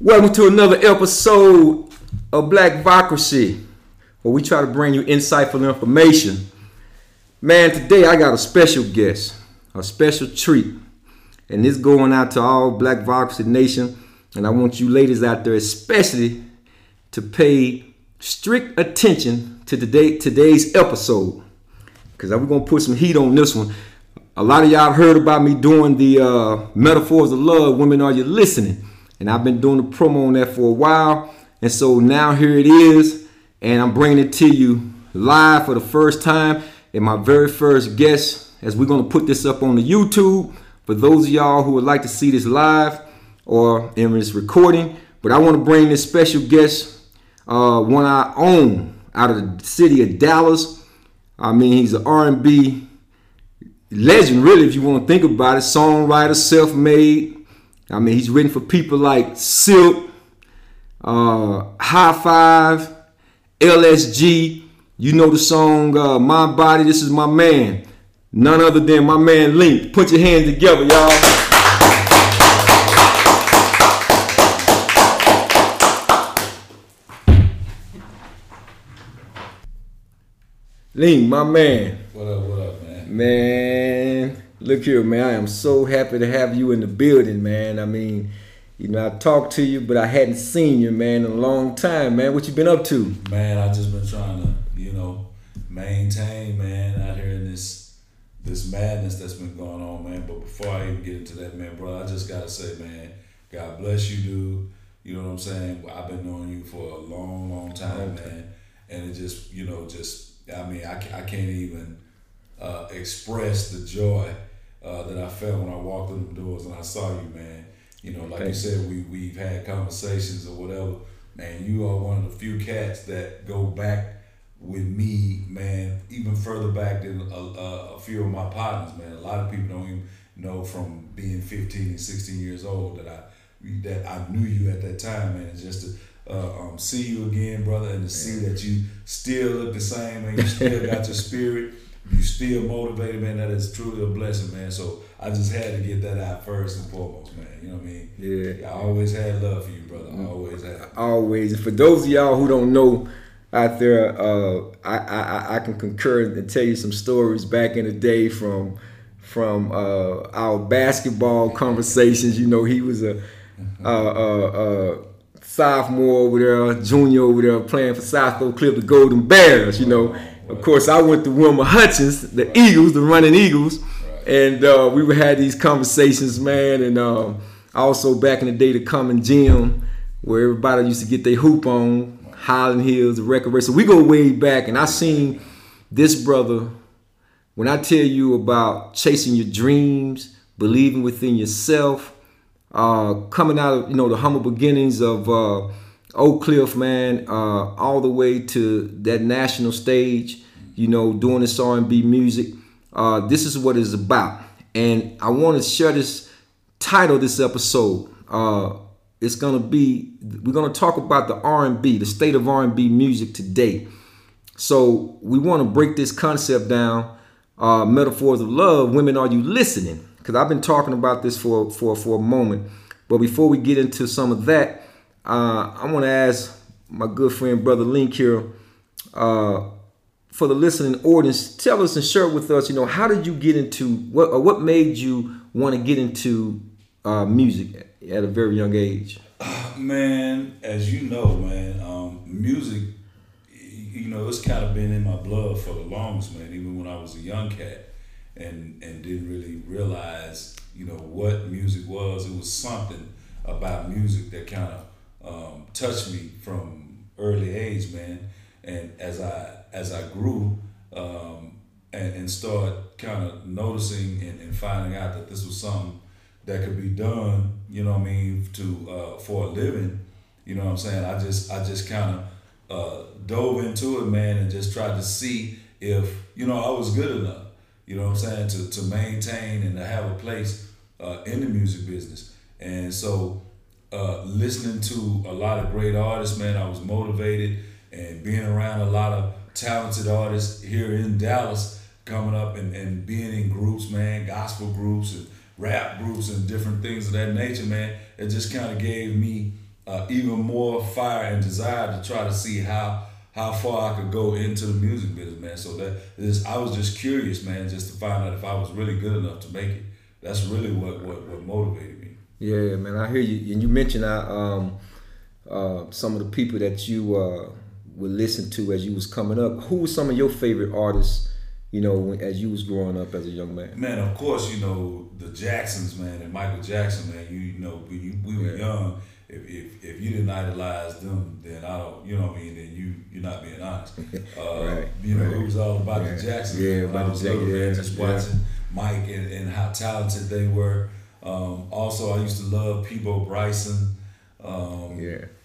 Welcome to another episode of Blackvocracy, where we try to bring you insightful information. Man, today I got a special guest, a special treat, and it's going out to all Blackvocracy Nation, and I want you ladies out there especially to pay strict attention to today's episode, because we're going to put some heat on this one. A lot of y'all heard about me doing the Metaphors of Love, Women Are You Listening? And I've been doing the promo on that for a while. And so now here it is. And I'm bringing it to you live for the first time. And my very first guest, as we're going to put this up on the YouTube. For those of y'all who would like to see this live or in this recording. But I want to bring this special guest, one I own out of the city of Dallas. I mean, he's an R&B legend, really, if you want to think about it. Songwriter, self-made. I mean, he's written for people like Silk, High Five, LSG. You know the song, My Body, This Is My Man. None other than my man, Link. Put your hands together, y'all. Link, my man. What up, man? Man. Look here, man, I am so happy to have you in the building, man. I mean, you know, I talked to you, but I hadn't seen you, man, in a long time, man. What you been up to? Man, I just been trying to, you know, maintain, man, out here in this madness that's been going on, man. But before I even get into that, man, brother, I just got to say, man, God bless you, dude. You know what I'm saying? I've been knowing you for a long, long time, man. And it just, you know, I mean, I can't even express the joy that I felt when I walked in the doors and I saw you, man. You know, like Thanks. You said, we've had conversations or whatever. Man, you are one of the few cats that go back with me, man, even further back than a few of my partners, man. A lot of people don't even know from being 15 and 16 years old that I knew you at that time, man. It's just to see you again, brother, and to see that you still look the same and you still got your spirit. You still motivated, man. That is truly a blessing, man. So I just had to get that out first and foremost, man. You know what I mean? Yeah. I always had love for you, brother. I always have. Always. And for those of y'all who don't know out there, I can concur and tell you some stories back in the day from our basketball conversations. You know, he was a sophomore over there, junior over there, playing for South Oak Cliff, the Golden Bears. You know. Of course, I went to Wilma Hutchins, the right. Eagles, the running Eagles, right. And we had these conversations, man, and also back in the day, the Common Gym, where everybody used to get their hoop on, right. Highland Hills, the record race. So we go way back, and I seen this brother, when I tell you about chasing your dreams, believing within yourself, coming out of, you know, the humble beginnings of Oak Cliff, man, all the way to that national stage, you know, doing this R&B music. This is what it's about. And I want to share this title, this episode. It's going to be, we're going to talk about the R&B, the state of R&B music today. So we want to break this concept down, Metaphors of Love, Women Are You Listening? Because I've been talking about this for a moment. But before we get into some of that, I want to ask my good friend, Brother Link here, for the listening audience, tell us and share with us, you know, how did you get into, what made you want to get into music at a very young age? Man, as you know, man, music, you know, it's kind of been in my blood for the longest, man, even when I was a young cat and didn't really realize, you know, what music was. It was something about music that kind of touched me from early age, man. And as I grew, and start kind of noticing and finding out that this was something that could be done, you know what I mean, to for a living, you know what I'm saying? I just kind of dove into it, man, and just tried to see if, you know, I was good enough, you know what I'm saying, to maintain and to have a place in the music business. And so listening to a lot of great artists, man, I was motivated, and being around a lot of talented artists here in Dallas coming up and being in groups, man, gospel groups and rap groups and different things of that nature, man, it just kind of gave me even more fire and desire to try to see how far I could go into the music business, man. So I was just curious, man, just to find out if I was really good enough to make it. That's really what motivated me. Yeah, man, I hear you. And you mentioned some of the people that you would listen to as you was coming up. Who were some of your favorite artists, you know, as you was growing up as a young man? Man, of course, you know, the Jacksons, man, and Michael Jackson, man. You know, we were young. If you didn't idolize them, then I don't, you know what I mean, then you're not being honest. It was all about the Jacksons. Yeah, about the Jacksons. Yeah, just watching Mike and how talented they were. Also, I used to love Peebo Bryson. You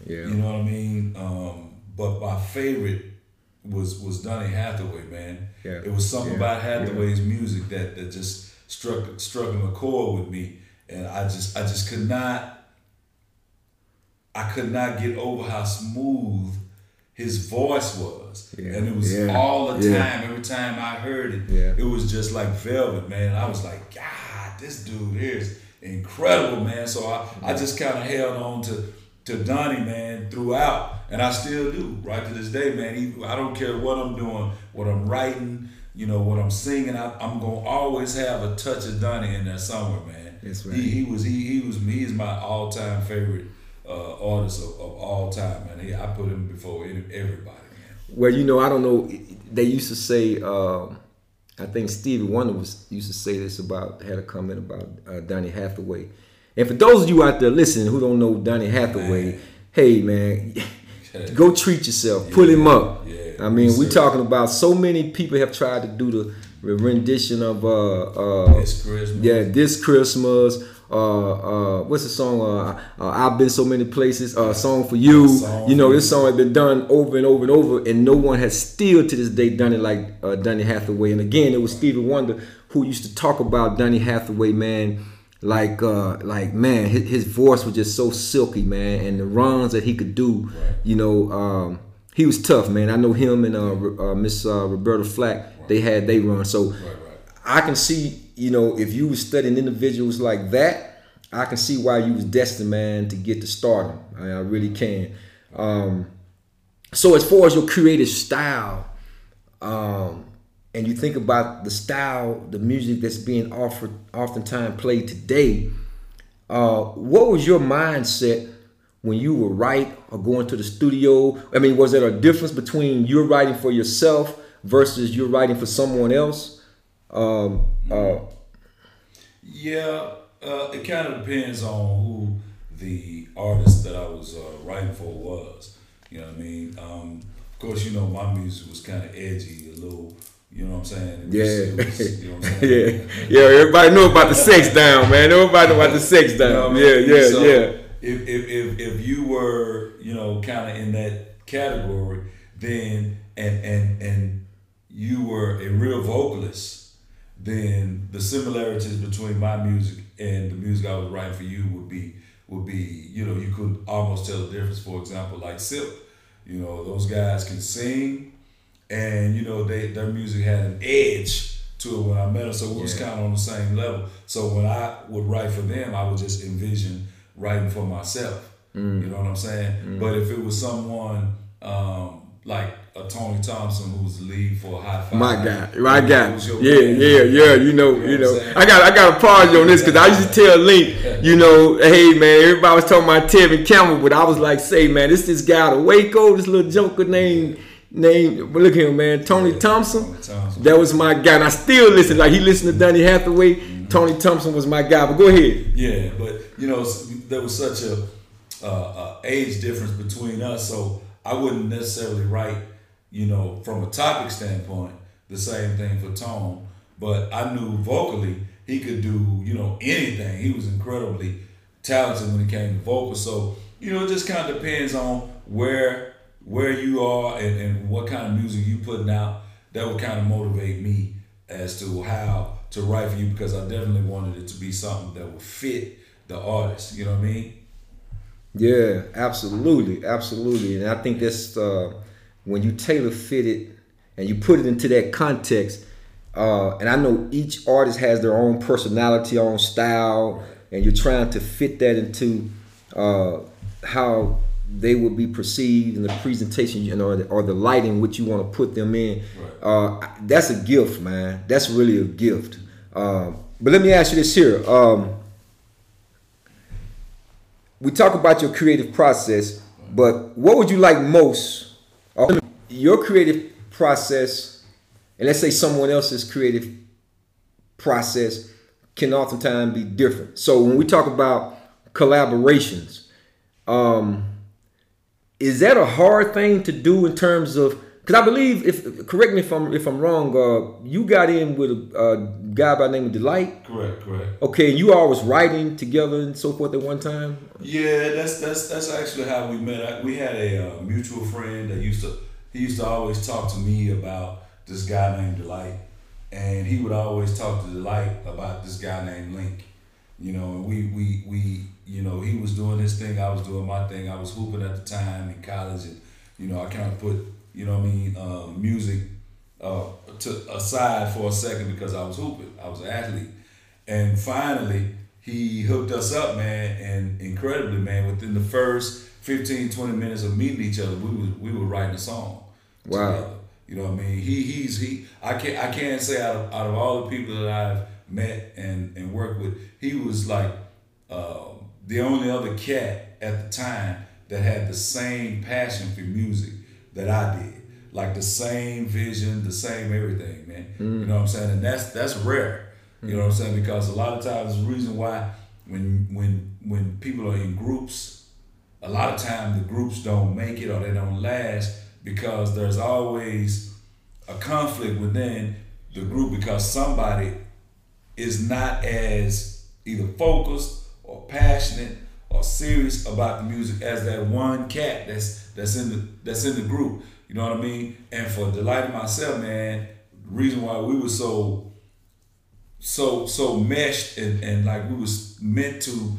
know what I mean? But my favorite was Donny Hathaway, man. Yeah. It was something about Hathaway's music that just struck a chord with me, and I just could not get over how smooth his voice was. Yeah. And it was all the time. Every time I heard it, it was just like velvet, man. I was like, God, this dude here is incredible, man. So I just kind of held on to Donny, man, throughout. And I still do, right to this day, man. I don't care what I'm doing, what I'm writing, you know, what I'm singing. I'm gonna always have a touch of Donny in there somewhere, man. That's right. He is my all-time favorite artist of all time, man. I put him before everybody, man. Well, you know, I don't know. They used to say, I think Stevie Wonder used to say this had a comment about Donny Hathaway. And for those of you out there listening who don't know Donny Hathaway, man. Hey, man, go treat yourself. Pull him up. Yeah, I mean, we're talking about so many people have tried to do the rendition of This Christmas. Yeah, This Christmas. What's the song? I've Been So Many Places. Song for You. You know, this song has been done over and over and over, and no one has still to this day done it like Donny Hathaway. And again, it was Stevie Wonder who used to talk about Donny Hathaway, man. Like man, his voice was just so silky, man, and the runs that he could do, you know, he was tough, man. I know him and Miss Roberta Flack, they had they run. So I can see, you know, if you were studying individuals like that, I can see why you was destined, man, to get to stardom. I really can. So as far as your creative style, and you think about the style, the music that's being offered, oftentimes played today, what was your mindset when you were writing or going to the studio? I mean, was there a difference between you're writing for yourself versus you're writing for someone else? It kind of depends on who the artist that I was writing for was. You know what I mean? Of course, you know, my music was kind of edgy, a little... You know what I'm saying? It was, you know what I'm saying? Everybody know about the sex down, man. Everybody know about the sex down. You know what I mean? If you were, you know, kind of in that category, then and you were a real vocalist, then the similarities between my music and the music I was writing for you would be, you know, you could almost tell the difference. For example, like Silk, you know, those guys can sing. And, you know, their music had an edge to it when I met them, so we was kind of on the same level. So when I would write for them, I would just envision writing for myself. You know what I'm saying? But if it was someone like a Tony Thompson, who was the lead for High Five. My guy. You know. I got to pause you on this because I used to tell Link, you know, hey, man, everybody was talking about Tevin Campbell, but I was like, say, man, this guy out of Waco, this little joker named, but look at him, man, Tony Thompson. That was my guy, and I still listen. Like, he listened to Donny Hathaway. Tony Thompson was my guy. But go ahead. Yeah, but you know, there was such a age difference between us, so I wouldn't necessarily write, you know, from a topic standpoint, the same thing for Tone. But I knew vocally he could do, you know, anything. He was incredibly talented when it came to vocal. So, you know, it just kind of depends on where you are and what kind of music you putting out. That would kind of motivate me as to how to write for you, because I definitely wanted it to be something that would fit the artist. You know what I mean? Yeah, absolutely, absolutely. And I think that's when you tailor fit it and you put it into that context. And I know each artist has their own personality, own style, and you're trying to fit that into how they will be perceived in the presentation, you know, or the lighting which you want to put them in. Right. That's a gift, man. That's really a gift. But let me ask you this here. We talk about your creative process, but what would you like most? Your creative process, and let's say someone else's creative process can oftentimes be different. So when we talk about collaborations, is that a hard thing to do in terms of, because I believe, if correct me if I'm wrong, you got in with a guy by the name of Delight. Correct. Okay, you all was writing together and so forth at one time. Yeah, that's actually how we met. We had a mutual friend that he used to always talk to me about this guy named Delight, and he would always talk to Delight about this guy named Link. You know, and we you know, he was doing his thing, I was doing my thing. I was hooping at the time in college, and you know, I kind of put, you know what I mean, music to aside for a second because I was hooping. I was an athlete. And finally, he hooked us up, man, and incredibly, man, within the first 15, 20 minutes of meeting each other, we were writing a song. Wow. Together. You know what I mean? I can't say out of all the people that I've met and worked with, he was like the only other cat at the time that had the same passion for music that I did, like the same vision, the same everything, man. Mm. You know what I'm saying? And that's rare. Mm. You know what I'm saying? Because a lot of times the reason why when people are in groups, a lot of times the groups don't make it or they don't last because there's always a conflict within the group because somebody is not as either focused or passionate or serious about the music as that one cat that's in the group. You know what I mean? And for Delight and myself, man, the reason why we were so meshed and like we was meant to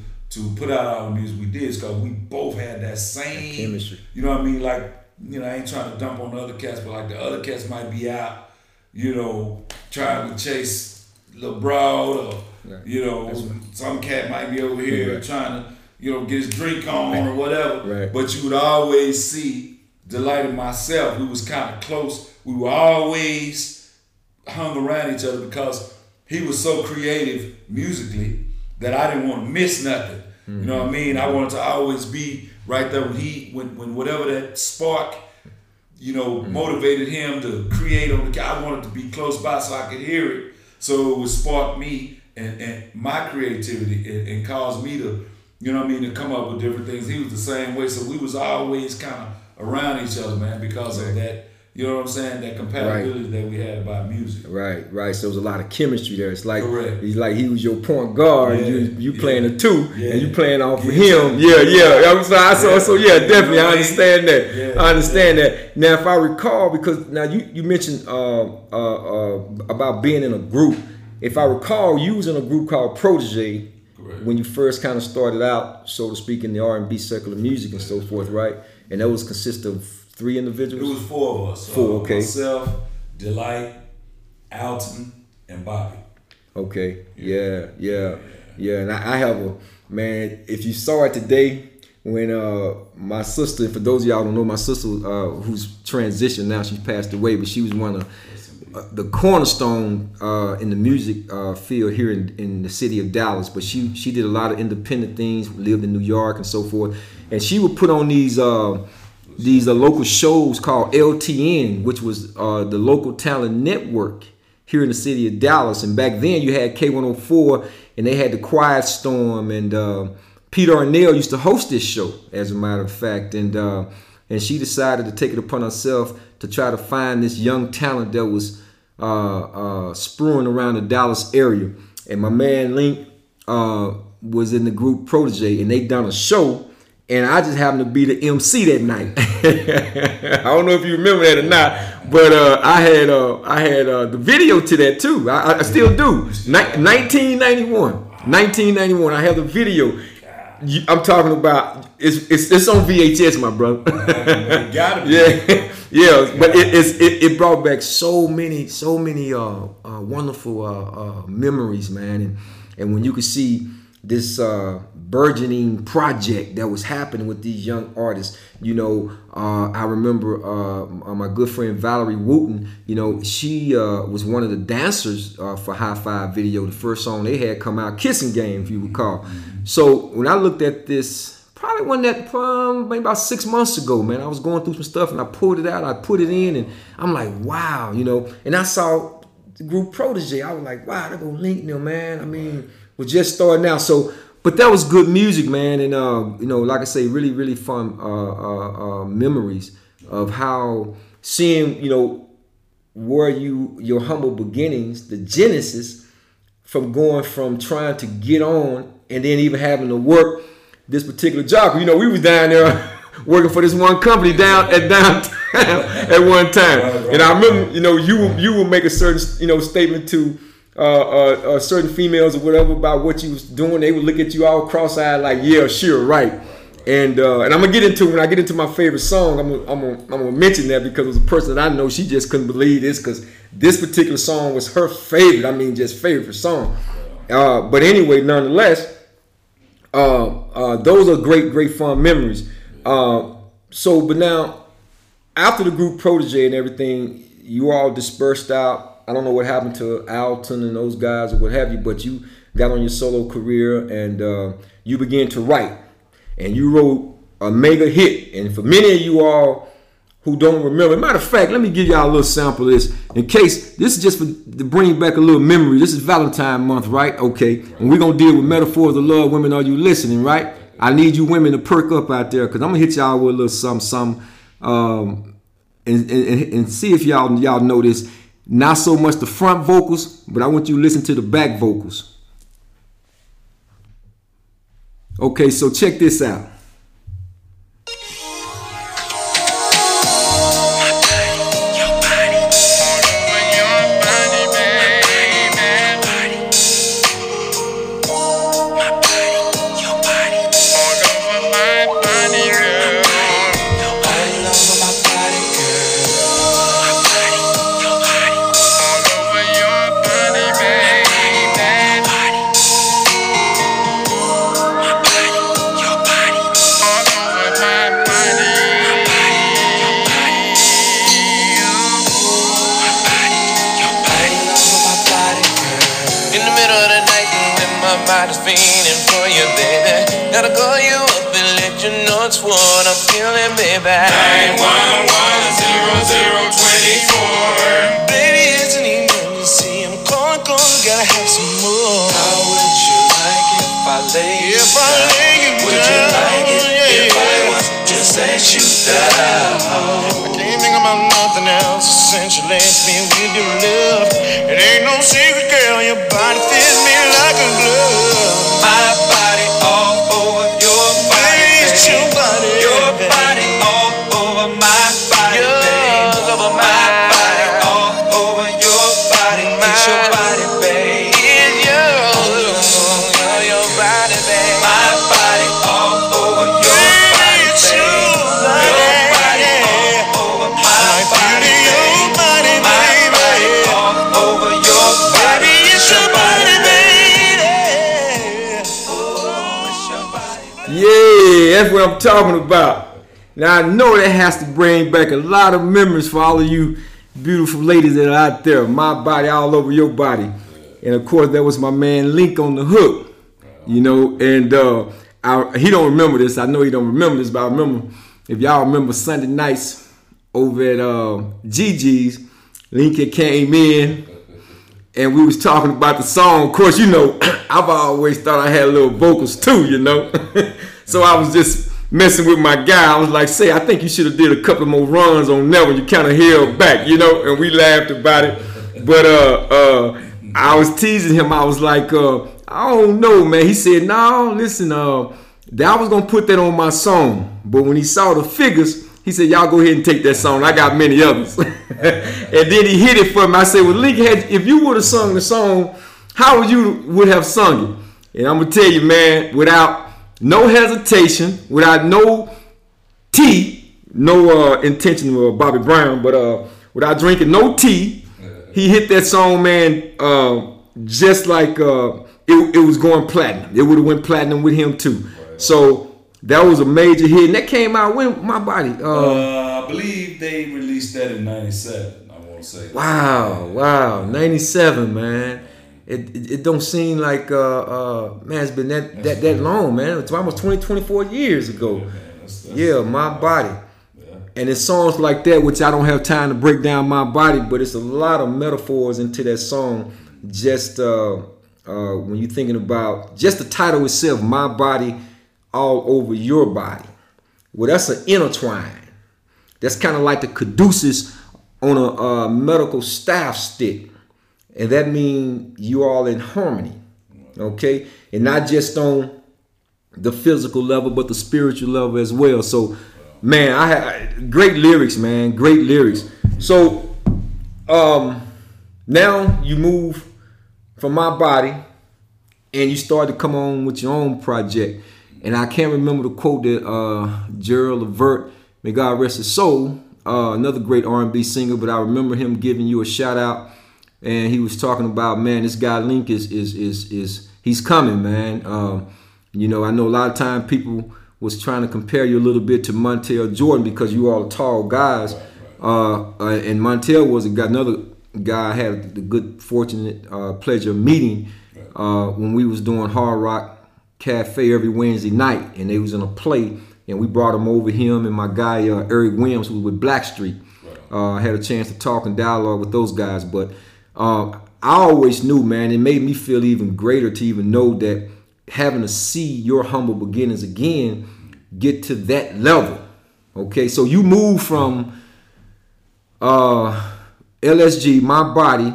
put out all the music we did is because we both had that same chemistry. You know what I mean? Like, you know, I ain't trying to dump on the other cats, but like the other cats might be out, you know, trying to chase LeBron or yeah, you know, some cat might be over here trying to, you know, get his drink on or whatever. Right. But you would always see Delight and myself, we was kind of close. We were always hung around each other because he was so creative musically that I didn't want to miss nothing. Mm-hmm. You know what I mean? I wanted to always be right there when whatever that spark, you know, mm-hmm, motivated him to create on the I wanted to be close by so I could hear it. So it would spark me and my creativity and caused me to, you know what I mean, to come up with different things. He was the same way. So we was always kind of around each other, man, because of that, you know what I'm saying, that compatibility that we had about music. Right. So there was a lot of chemistry there. It's like, he's like he was your point guard. Yeah. You playing a two, and you playing off of him. Yeah. So, definitely. I understand that. I understand that. Now, if I recall, because now you mentioned about being in a group. If I recall, you was in a group called Protégé. Right. When you first kind of started out, so to speak, in the R&B secular music and so forth, right? And that was consist of three individuals? It was four of us. Four, okay. Myself, Delight, Alton, and Bobby. Okay, yeah. And I have a, man, if you saw it today, when my sister, for those of y'all who don't know, my sister who's transitioned now, she's passed away, but she was one of the cornerstone in the music field here in the city of Dallas, but she did a lot of independent things, lived in New York and so forth, and she would put on these local shows called LTN, which was the local talent network here in the city of Dallas. And back then you had K-104 and they had the Quiet Storm, and Peter Arnell used to host this show, as a matter of fact, and she decided to take it upon herself to try to find this young talent that was spruing around the Dallas area. And my man Link was in the group Protégé, and they done a show, and I just happened to be the MC that night. I don't know if you remember that or not, but I had the video to that too. I still do. 1991. I have the video. I'm talking about it's on VHS, my brother. You gotta be. Yeah. But it brought back so many wonderful memories, man. And when you could see this burgeoning project that was happening with these young artists, you know, I remember my good friend Valerie Wooten. You know, she was one of the dancers for High Five video, the first song they had come out, "Kissing Game," if you recall. So when I looked at this, probably wasn't that maybe about 6 months ago, man, I was going through some stuff and I pulled it out, I put it in, and I'm like, wow, you know. And I saw the group Protégé, I was like, wow, they're gonna link them, man. I mean, we're just starting out. So, but that was good music, man. And, you know, like I say, really, really fun memories of how seeing, you know, where your humble beginnings, the genesis from going from trying to get on and then even having to work this particular job. You know, we was down there working for this one company downtown at one time. And I remember, you know, you would make a certain, you know, statement to certain females or whatever about what you was doing. They would look at you all cross-eyed like, yeah, sure, right. And I'm gonna get into, when I get into my favorite song, I'm gonna mention that, because it was a person that I know, she just couldn't believe this, because this particular song was her favorite, I mean, just favorite song. But anyway, nonetheless, those are great fun memories. But now, after the group Protégé and everything, you all dispersed out. I don't know what happened to Alton and those guys or what have you, but you got on your solo career and you began to write. And you wrote a mega hit. And for many of you all who don't remember, matter of fact, let me give y'all a little sample of this. In case, this is just to bring back a little memory. This is Valentine month, right? Okay. And we're going to deal with metaphors of love. Women, are you listening, right? I need you women to perk up out there, because I'm going to hit y'all with a little something. And see if y'all know this. Not so much the front vocals, but I want you to listen to the back vocals. Okay, so check this out. That's what I'm talking about. Now I know that has to bring back a lot of memories for all of you beautiful ladies that are out there. My body all over your body. And of course, that was my man Link on the hook. You know, and he don't remember this. I know he don't remember this, but I remember, if y'all remember Sunday nights over at Gigi's, Link had came in and we was talking about the song. Of course, you know, I've always thought I had little vocals too, you know. So I was just messing with my guy. I was like, "Say, I think you should have did a couple more runs on that one. You kind of held back, you know." And we laughed about it. But I was teasing him. I was like, I don't know, man. He said, no, listen, I was gonna put that on my song, but when he saw the figures, he said, y'all go ahead and take that song. I got many others. And then he hit it for me. I said, well, Link, if you would have sung the song, how you would have sung it? And I'm gonna tell you, man, without no hesitation, without no tea, no intention of Bobby Brown, but without drinking no tea, he hit that song, man, just like it was going platinum. It would have went platinum with him too. Right. So that was a major hit, and that came out when my body. I believe they released that in '97. I want to say. Wow, wow, '97, man. It don't seem like man, it's been that long, man. It's almost 24 years ago. Yeah, man, that's my body. Yeah. And it's songs like that, which I don't have time to break down my body, but it's a lot of metaphors into that song. Just when you're thinking about just the title itself, my body all over your body. Well, that's an intertwine. That's kind of like the caduceus on a medical staff stick. And that means you all in harmony, okay? And not just on the physical level, but the spiritual level as well. So, man, I had great lyrics, man, great lyrics. So now you move from my body and you start to come on with your own project. And I can't remember the quote that Gerald Levert, may God rest his soul, another great R&B singer, but I remember him giving you a shout out. And he was talking about, man, this guy Link is he's coming, man. You know, I know a lot of time people was trying to compare you a little bit to Montel Jordan because you all tall guys. And Montel was another guy I had the good fortunate pleasure of meeting when we was doing Hard Rock Cafe every Wednesday night. And they was in a play and we brought him over, him and my guy Eric Williams, who was with Blackstreet. I had a chance to talk and dialogue with those guys. But I always knew, man, it made me feel even greater to even know that having to see your humble beginnings again get to that level. Okay, so you move from LSG, my body,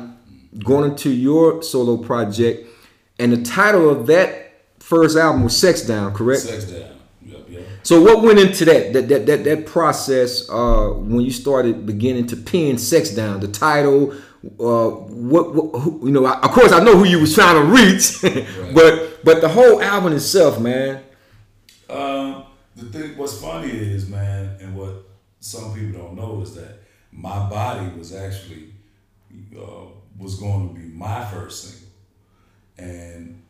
going into your solo project, and the title of that first album was Sex Down, correct? Sex Down. Yep. So what went into that process when you started beginning to pen Sex Down, the title? Who, you know, of course I know who you was trying to reach, right. but the whole album itself, man. The thing, what's funny is, man, and what some people don't know is that my body was actually was going to be my first single, and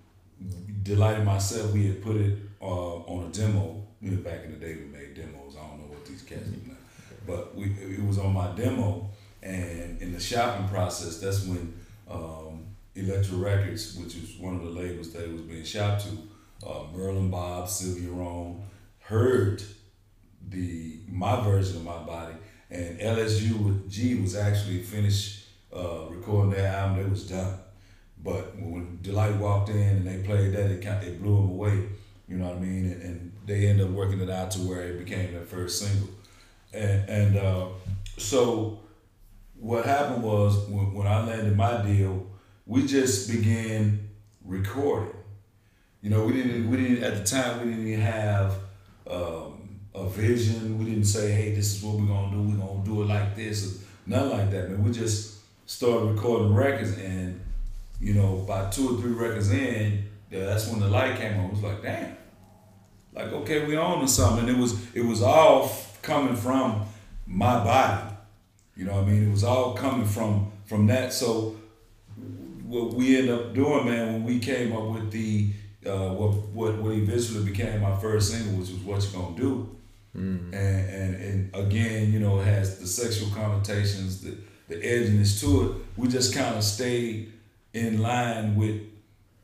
Delight and myself, we had put it on a demo. You know, back in the day, we made demos. I don't know what these cats do now, but it was on my demo. And in the shopping process, that's when Elektra Records, which is one of the labels that it was being shopped to, Merlin Bob, Sylvia Rome, heard my version of My Body. And LSG was actually finished recording their album. They was done. But when Delight walked in and they played that, it blew them away. You know what I mean? And they ended up working it out to where it became their first single. And so... what happened was when I landed my deal, we just began recording. You know, we didn't at the time. We didn't even have a vision. We didn't say, "Hey, this is what we're gonna do. We're gonna do it like this," or nothing like that. Man, we just started recording records, and you know, by 2 or 3 records in, that's when the light came on. It was like, "Damn, like okay, we on to something." And it was all coming from my body. You know what I mean? It was all coming from that. So what we ended up doing, man, when we came up with the what eventually became my first single, which was What You Gonna Do. Mm-hmm. And again, you know, it has the sexual connotations, the edginess to it. We just kind of stayed in line with,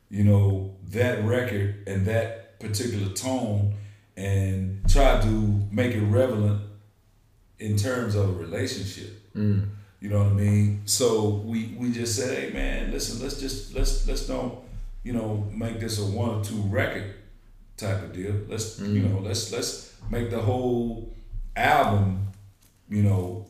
you know, that record and that particular tone and tried to make it relevant in terms of a relationship. Mm. You know what I mean? So we just said, hey man, listen, let's don't, you know, make this a 1 or 2 record type of deal. Let's you know, let's make the whole album, you know,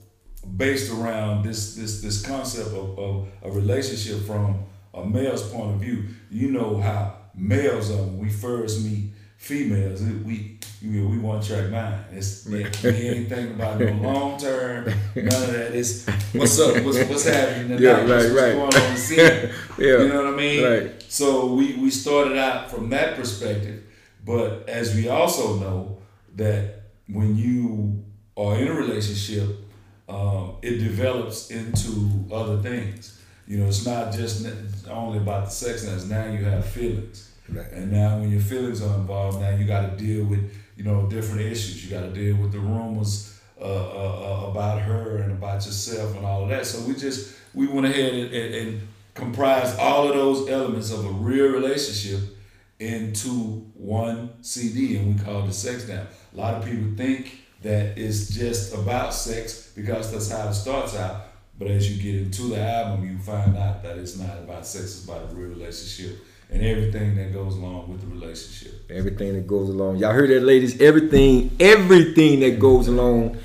based around this concept of a relationship from a male's point of view. You know how males are when we first meet females. We one track mind. We ain't thinking about no long term, none of that. It's what's up, what's happening, right. What's going on the scene. You know what I mean? Right. So we started out from that perspective, but as we also know that when you are in a relationship, it develops into other things. You know, it's not just only about the sex. Now you have feelings. Right. And now when your feelings are involved, now you got to deal with, you know, different issues. You got to deal with the rumors about her and about yourself and all of that. So we went ahead and comprised all of those elements of a real relationship into one CD, and we called it Sex Down. A lot of people think that it's just about sex because that's how it starts out. But as you get into the album, you find out that it's not about sex, it's about a real relationship. And everything that goes along with the relationship. Everything that goes along. Y'all heard that, ladies? Everything that goes along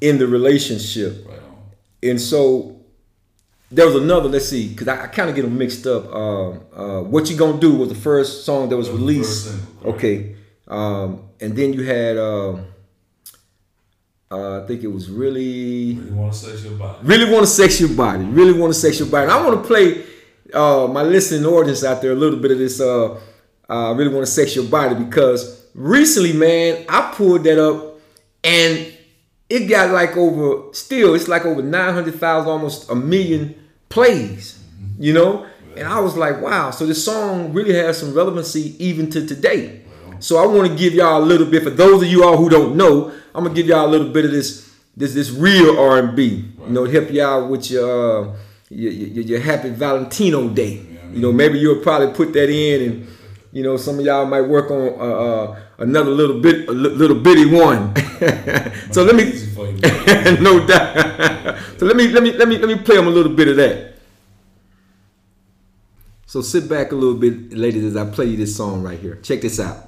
in the relationship. Right on. And so there was another, let's see, because I kind of get them mixed up. What You Gonna Do was the first song that was released. Single, okay. And then you had, I think it was Really Want to Sex Your Body. And I want to play... my listening audience out there a little bit of this I Really Want to Sex Your Body, because recently, man, I pulled that up and it got over 900,000, almost 1 million plays, you know. And I was like, wow, so this song really has some relevancy even to today. So I want to give y'all a little bit, for those of you all who don't know, I'm going to give y'all a little bit of this real R&B, you know, to help you out with your happy Valentino Day. You know, maybe you'll probably put that in, and you know, some of y'all might work on another little bitty one. So let me, no doubt. So let me play them a little bit of that. So sit back a little bit, ladies, as I play you this song right here. Check this out.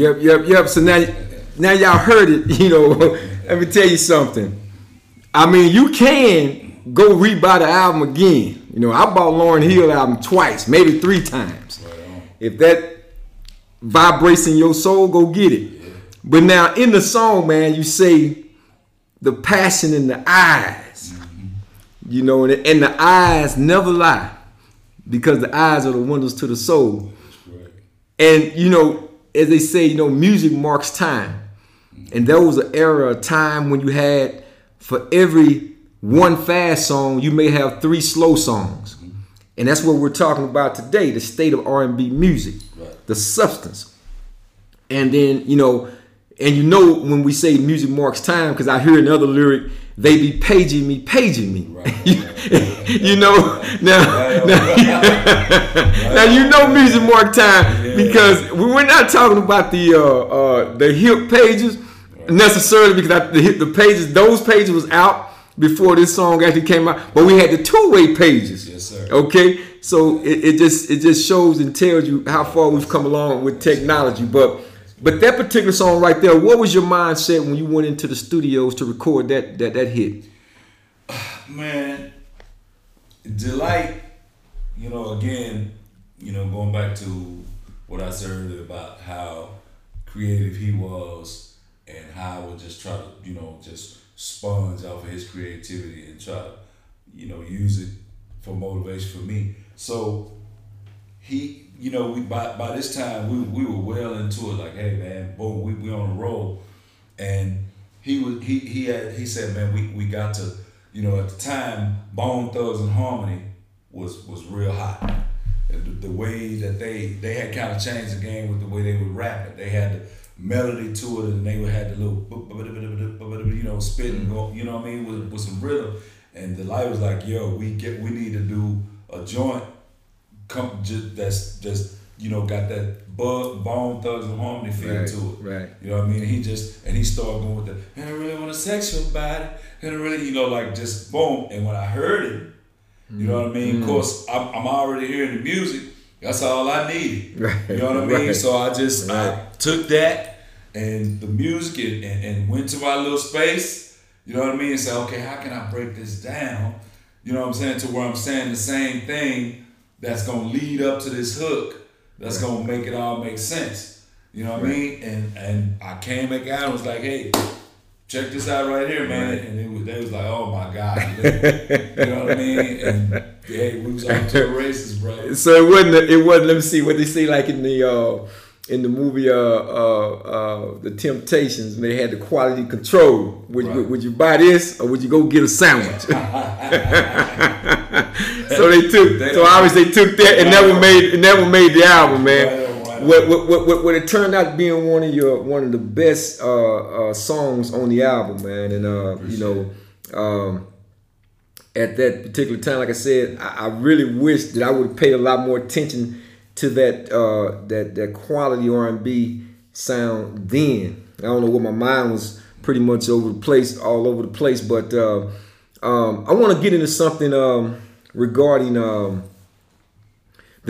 Yep. So now y'all heard it. You know, let me tell you something. I mean, you can go re-buy the album again. You know, I bought Lauryn Hill album twice, maybe three times. Right. If that vibrates in your soul, go get it. Yeah. But now in the song, man, you say the passion in the eyes. Mm-hmm. You know, and the eyes never lie, because the eyes are the windows to the soul. That's right. And you know, as they say, you know, music marks time. Mm-hmm. And there was an era, a time when you had, for every one fast song, you may have three slow songs. Mm-hmm. And that's what we're talking about today, the state of R&B music, right, the substance. And then, you know when we say music marks time, because I hear another lyric, they be paging me. Right. Now you know music mark time, yeah, because we're not talking about the hip pages necessarily, because those pages was out before this song actually came out, but we had the two-way pages. Yes, sir. Okay, so it just shows and tells you how far we've come along with technology. But that particular song right there, what was your mindset when you went into the studios to record that hit? Man, Delight, again, going back to what I said earlier about how creative he was and how I would just try to, just sponge off of his creativity and try to, use it for motivation for me. So he, we by this time we were well into it. Like, hey man, boom, we on the roll. And he said, man, we got to, at the time, Bone Thugs and Harmony was real hot. The way that they had kind of changed the game with the way they would rap it. They had the melody to it, and they would have the little, spitting, what I mean, with some rhythm. And Delight was like, yo, we need to do a joint. That's just got that bug Bone Thugs and Harmony feel to it, right? You know what I mean? He started going with the, and I really want a sexual body, and I really like just boom. And when I heard it, you know what I mean? Of course, I'm already hearing the music. That's all I needed. Right. You know what I mean? Right. So I took that and the music and went to my little space. You know what I mean? And said, okay, how can I break this down? You know what I'm saying? To where I'm saying the same thing that's gonna lead up to this hook, that's gonna make it all make sense. You know what I mean? And I came back out and was like, hey, check this out right here, man. And they was like, oh my God. You know what I mean? And hey, we was on to the races, bro. So it wasn't, let me see what they say, like in the movie The Temptations, and they had the quality control. Would you buy this or would you go get a sandwich? So obviously they took that, and that one made the album, man. What it turned out being one of the best songs on the album, man. And at that particular time, like I said, I really wish that I would have paid a lot more attention to that quality R&B sound then. I don't know what, my mind was pretty much all over the place. But I want to get into something regarding the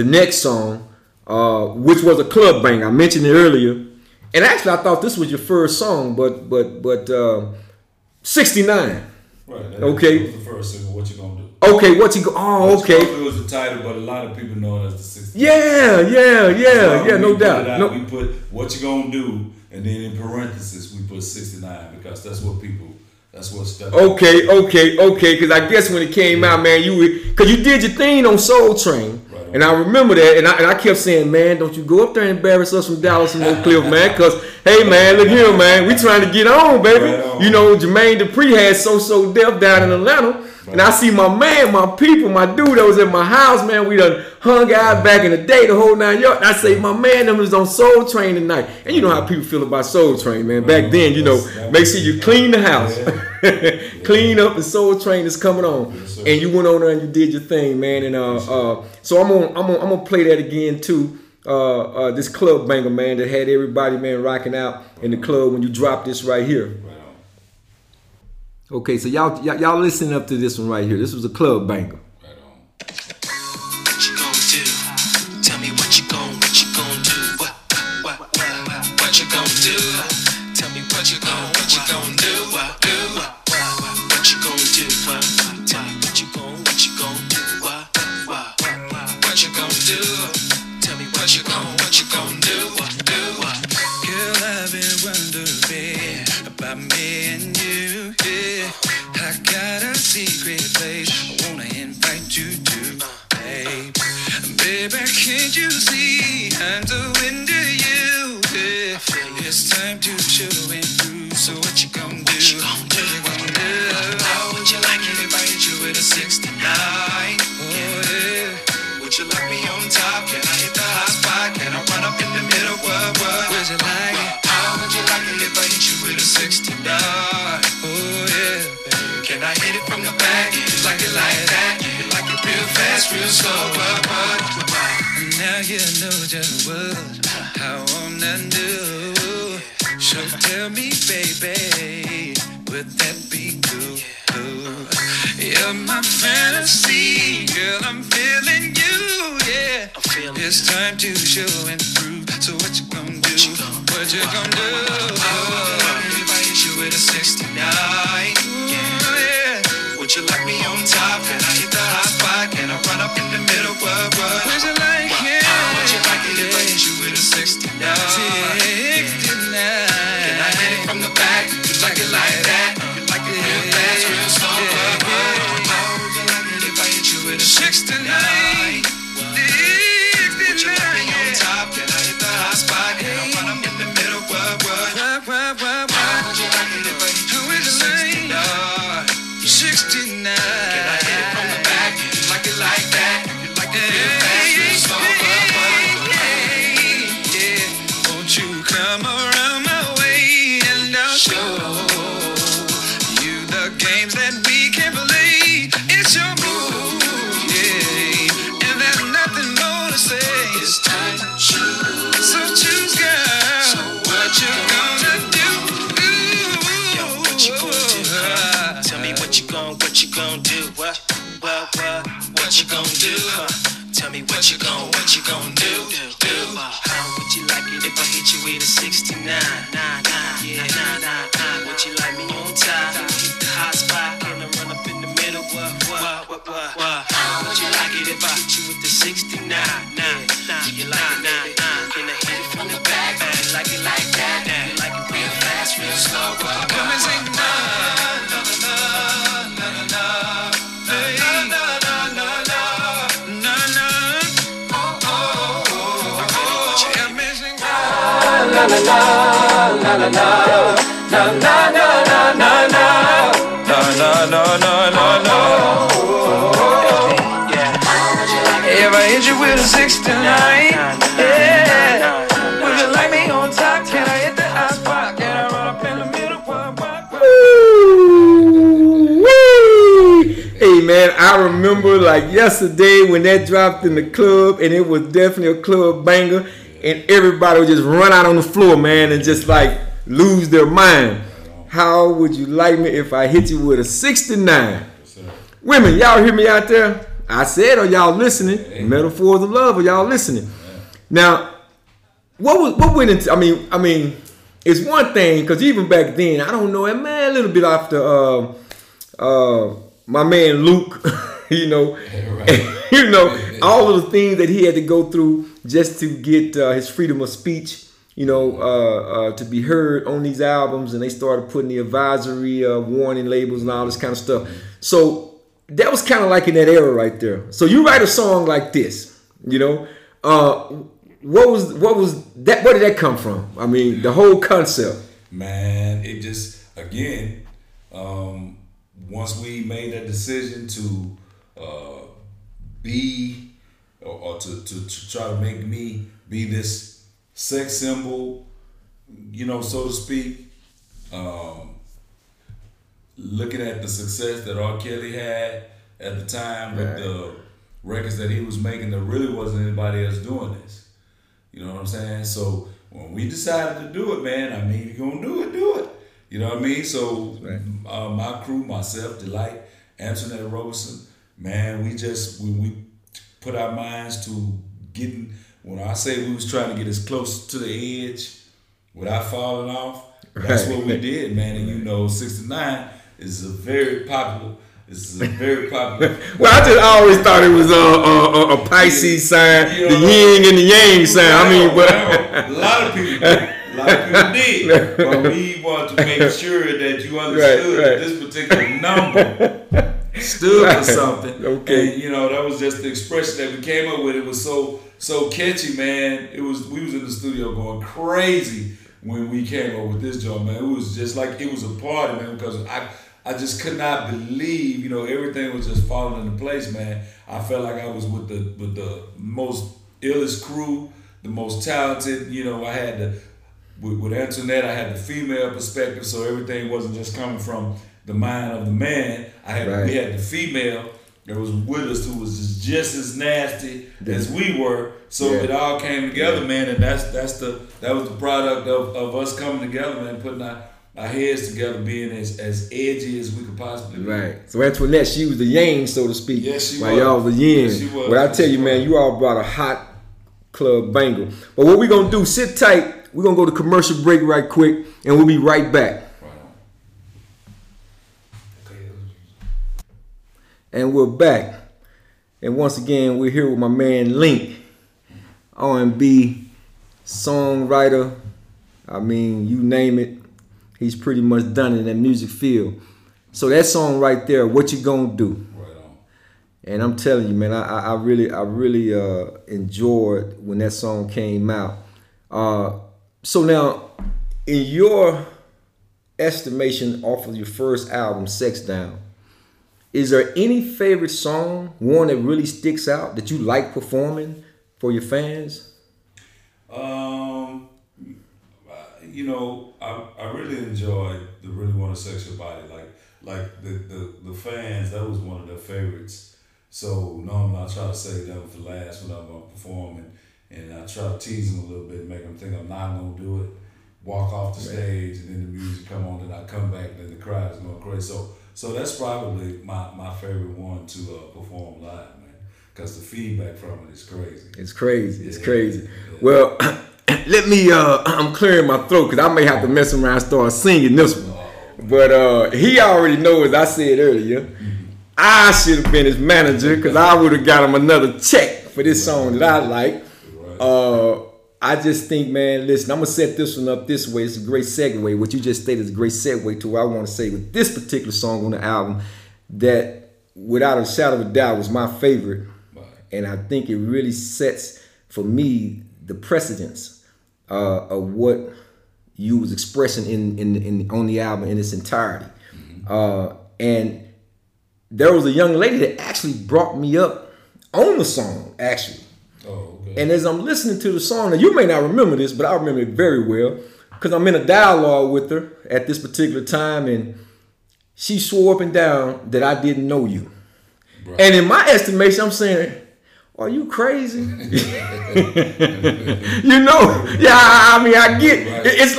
next song, which was a club banger. I mentioned it earlier, and actually I thought this was your first song, but 69. Right. Okay. Was the first single. What you gonna do? Okay, what you go? Oh, okay. It was the title, but a lot of people know it as the 60s. Yeah, no doubt. No. We put what you gonna do, and then in parentheses we put 69, because that's what people. That's what stuff. Okay. Because I guess when it came out, man, because you did your thing on Soul Train, right on. And I remember that, and I kept saying, man, don't you go up there and embarrass us from Dallas and Oak Cliff, man, because hey, man, look here, man, we trying to get on, baby. Right on. Jermaine Dupri had So Def down in Atlanta. And I see my man, my people, my dude that was at my house, man. We done hung out back in the day, the whole 9 yards. I say, my man, them is on Soul Train tonight. And you know how people feel about Soul Train, man. Back then, make sure you clean the house. Clean up, and Soul Train is coming on. Yes, and you went on there and you did your thing, man. And so I'm gonna play that again too. This club banger, man, that had everybody, man, rocking out in the club when you dropped this right here. Okay, so y'all listen up to this one right here. This was a club banger. Right on. What you gonna do? Tell me what you gonna do. What you Dropped in the club, and it was definitely a club banger, and everybody would just run out on the floor, man, and just like lose their mind. How would you like me if I hit you with a 69? Women, y'all hear me out there? I said, are y'all listening? Yeah. Metaphors of love, are y'all listening? Yeah. Now, what went into? I mean, it's one thing because even back then, I don't know, and man, a little bit after my man Luke, you know. Yeah, right. You know, all of the things that he had to go through just to get his freedom of speech, you know, to be heard on these albums. And they started putting the advisory warning labels and all this kind of stuff. So that was kind of like in that era right there. So you write a song like this, you know, what was that? Where did that come from? I mean, the whole concept. Man, it just, again, once we made that decision to be or to try to make me be this sex symbol, you know, so to speak. Looking at the success that R. Kelly had at the time with the records that he was making, there really wasn't anybody else doing this. You know what I'm saying? So when we decided to do it, man, I mean, you're gonna do it. You know what I mean? So my crew, myself, Delight, Antoinette Rosen, man, we put our minds to getting, when I say we was trying to get as close to the edge without falling off, That's what we did, man. And you know, 69 is a very popular. This is a very popular. Well, I always thought it was a Pisces sign, you know, the yin and the yang sign. I mean, but a lot of people did, but we wanted to make sure that you understood that this particular number stood for something. Okay, and, you know, that was just the expression that we came up with. It was so catchy, man. It was we was in the studio going crazy when we came up with this joint, man. It was just like it was a party, man, because I just could not believe, you know, everything was just falling into place, man. I felt like I was with the most illest crew, the most talented. You know, I had with Antoinette, I had the female perspective, so everything wasn't just coming from the mind of the man. We had the female that was with us who was just as nasty as we were. So it all came together, man, and that was the product of us coming together, man, putting our heads together, being as edgy as we could possibly be. Right. So Antoinette, she was the yang, so to speak. Yes, she was. While y'all was the yin. Yes, she was. But I tell you, man, you all brought a hot club banger. But what we're going to do, sit tight. We're going to go to commercial break right quick, and we'll be right back. Right on. And we're back. And once again, we're here with my man Link, R&B songwriter. I mean, you name it. He's pretty much done in that music field. So that song right there, What You Gonna Do? Right on. And I'm telling you, man, I really enjoyed when that song came out. So now, in your estimation off of your first album, Sex Down, is there any favorite song, one that really sticks out that you like performing for your fans? You know, I really enjoyed the Really Want to Sex Your Body. Like the fans, that was one of their favorites. So normally I try to save them for last when I'm going to perform. And I try to tease them a little bit and make them think I'm not going to do it. Walk off the stage and then the music come on and I come back and then the crowd is going crazy. So that's probably my favorite one to perform live, man. Because the feedback from it is crazy. It's crazy. Yeah. Well... Let me, I'm clearing my throat because I may have to mess around and start singing this one. But he already knows, I said earlier, I should have been his manager because I would have got him another check for this song that I like. I just think, man, listen, I'm going to set this one up this way. It's a great segue. What you just stated is a great segue to what I want to say with this particular song on the album that, without a shadow of a doubt, was my favorite. And I think it really sets, for me, the precedence of what you was expressing in on the album in its entirety. And there was a young lady that actually brought me up on the song, actually. Oh, okay. And as I'm listening to the song, and you may not remember this, but I remember it very well, because I'm in a dialogue with her at this particular time, and she swore up and down that I didn't know you. Right. And in my estimation, I'm saying, are you crazy? You know, yeah. I mean, I get it. It's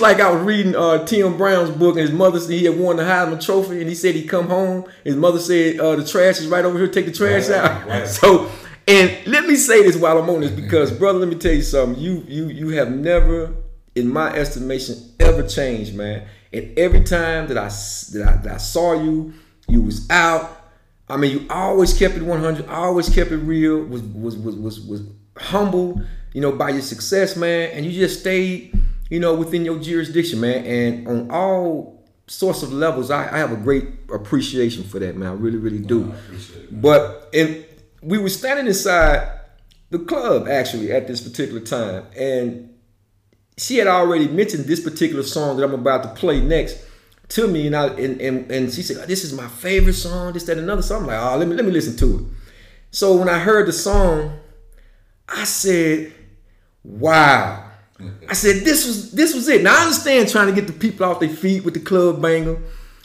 like I was reading Tim Brown's book, and his mother said he had won the Heisman Trophy, and he said he come home. His mother said the trash is right over here. Take the trash out. Right. So, and let me say this while I'm on this, because brother, let me tell you something. You have never, in my estimation, ever changed, man. And every time that I saw you, you was out. I mean, you always kept it 100, always kept it real, was humbled, you know, by your success, man, and you just stayed, you know, within your jurisdiction, man, and on all sorts of levels, I have a great appreciation for that, man, I really, really do. Wow, I appreciate it, man. But we were standing inside the club, actually, at this particular time, and she had already mentioned this particular song that I'm about to play next to me, and she said, this is my favorite song, this, that, and another. So I'm like, oh, let me listen to it. So when I heard the song, I said, wow. I said, this was it. Now, I understand trying to get the people off their feet with the club banger,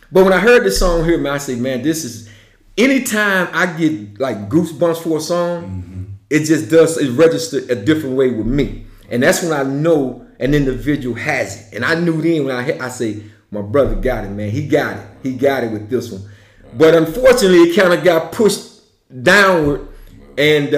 but when I heard the song here, man, I said, man, this is, anytime I get like goosebumps for a song, it just does, it registered a different way with me. And that's when I know an individual has it. And I knew then when I say, my brother got it, man. He got it with this one. But unfortunately, it kind of got pushed downward. And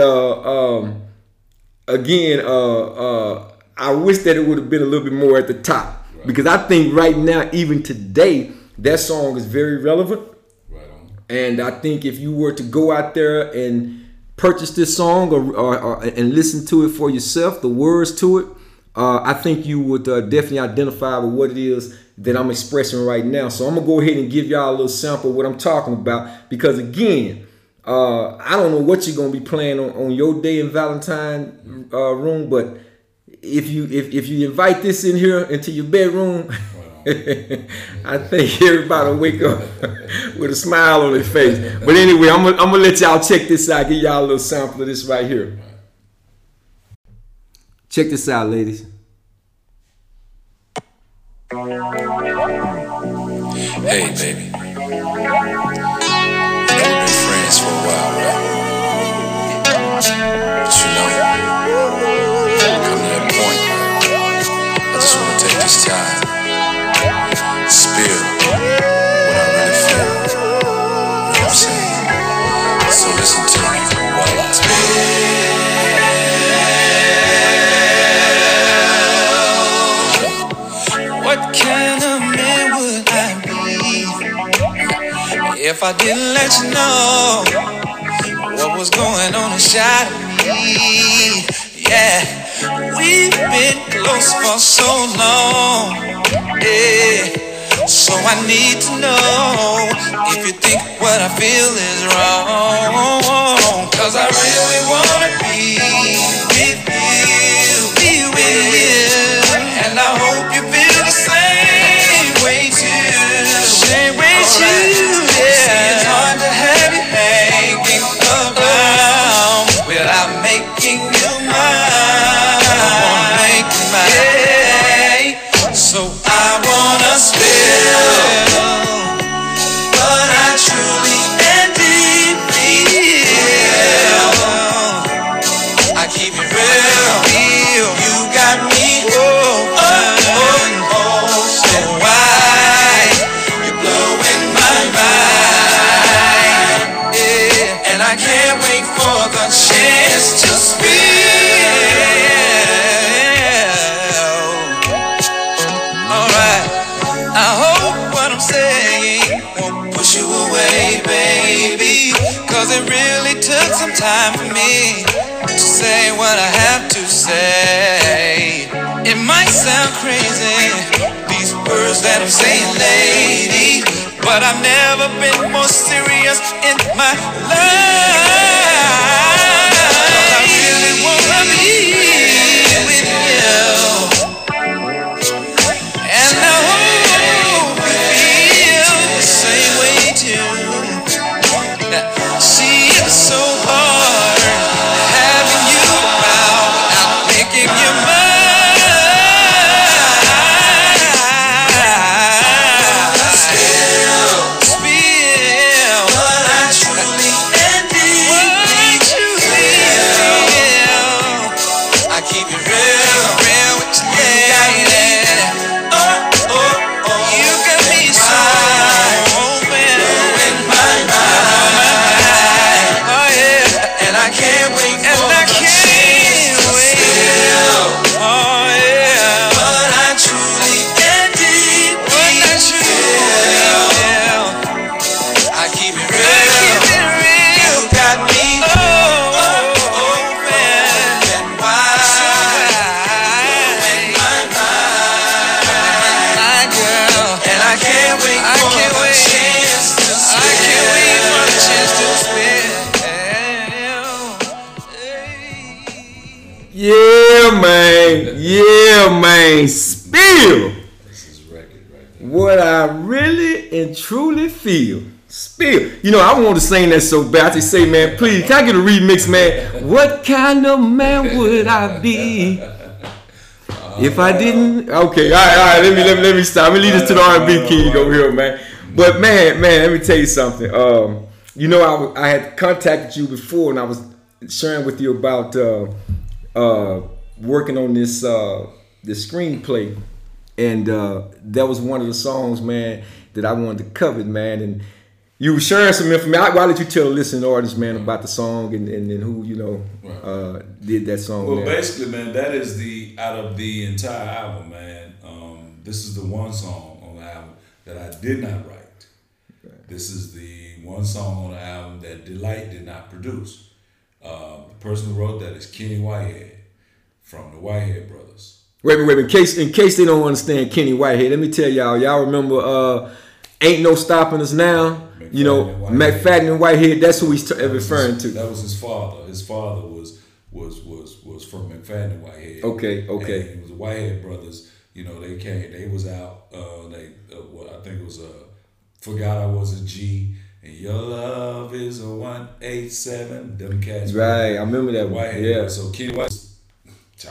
again, I wish that it would have been a little bit more at the top. Because I think right now, even today, that song is very relevant. Right on. And I think if you were to go out there and purchase this song or and listen to it for yourself, the words to it, I think you would definitely identify with what it is that I'm expressing right now. So I'm going to go ahead and give y'all a little sample of what I'm talking about. Because again, I don't know what you're going to be playing on your day in Valentine room, but if you invite this in here into your bedroom, I think everybody will wake up with a smile on their face. But anyway, I'm going to let y'all check this out. Give y'all a little sample of this right here. Check this out, ladies. Hey, baby. I ain't been friends for a while, right? But you know, come to that point, I just want to take this time, spill what I really feel. You know what I'm saying? So listen to me while I spill. If I didn't let you know what was going on inside of me, yeah, we've been close for so long, yeah, so I need to know if you think what I feel is wrong, 'cause I really wanna be with you, be with you, and I hope you feel the same way too, same way too. It's hard to have you hanging around without making you mine. I wanna make you mine, yeah. So I wanna spill what I truly and deeply feel. I keep it real, you got me oh, oh, oh, oh. So why you're blowing my mind? I can't wait for the chance to spill. Alright, I hope what I'm saying won't push you away, baby, 'cause it really took some time for me to say what I have to say. It might sound crazy, these words that I'm saying, lady, but I've never been more serious in my life. I really wanna be with you, and I hope you feel the same way too. See, it's so hard having you around without making you mine. Man, spill what I really and truly feel. Spill. You know, I want to sing that so bad. I just say, man, please, can I get a remix, man? What kind of man would I be if I didn't? Okay, all right. Let me stop. Let me lead this to the R&B king over here, man. But man, let me tell you something. You know, I had contacted you before, and I was sharing with you about working on this. The screenplay, and that was one of the songs, man, that I wanted to cover, man. And you were sharing some information. Why did you tell the listening artists, man, about the song and who did that song? Well, basically, man, that is out of the entire album, man. this is the one song on the album that I did not write. Okay. This is the one song on the album that Delight did not produce. The person who wrote that is Kenny Whitehead from the Whitehead Brothers. Wait. In case they don't understand Kenny Whitehead, let me tell y'all. Y'all remember Ain't No Stopping Us Now? You know, McFadden and Whitehead, that's who he's referring to. That was his father. His father was from McFadden and Whitehead. Okay. And it was the Whitehead Brothers. You know, they came. They was out. I think it was Forgot I Was a G. And Your Love Is a 187. Them cats. Right. I remember that Whitehead. Yeah. So Kenny Whitehead.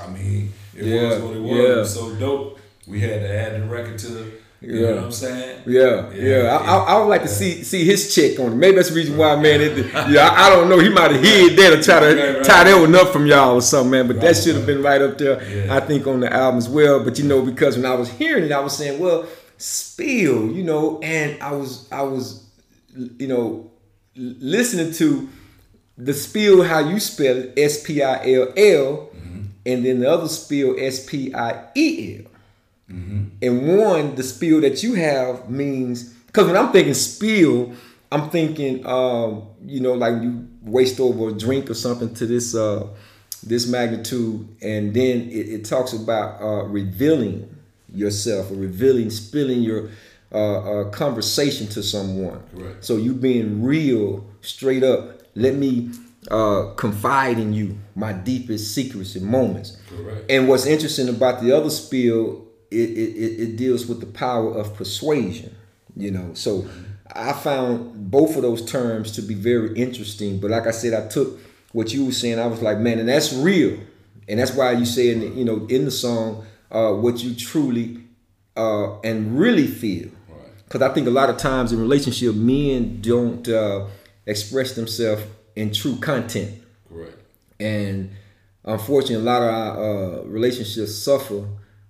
I mean, it was what it was. Yeah. It was so dope. We had to add the record to the. You know what I'm saying? Yeah. I would like to see his check on it. Maybe that's the reason why, man. I don't know. He might have hid there to try to tie that one up from y'all or something, man. But that should have been right up there, I think, on the album as well. But, you know, because when I was hearing it, I was saying, well, spill, you know. And I was, you know, listening to the spill, how you spell it, S-P-I-L-L, mm-hmm. and then the other spill, S-P-I-E-L. Mm-hmm. And one, the spill that you have means, because when I'm thinking spill, I'm thinking, you know, like you waste over a drink or something to this magnitude. And then it talks about revealing yourself or spilling your conversation to someone. Right. So you being real, straight up, let me confide in you my deepest secrets and moments. Correct. And what's interesting about the other spill, It deals with the power of persuasion, you know. So I found both of those terms to be very interesting. But like I said, I took what you were saying. I was like, man, and that's real. And that's why you say, you know, in the song, what you truly and really feel. Because I think a lot of times in relationship, men don't express themselves in true content. Right. And unfortunately, a lot of our relationships suffer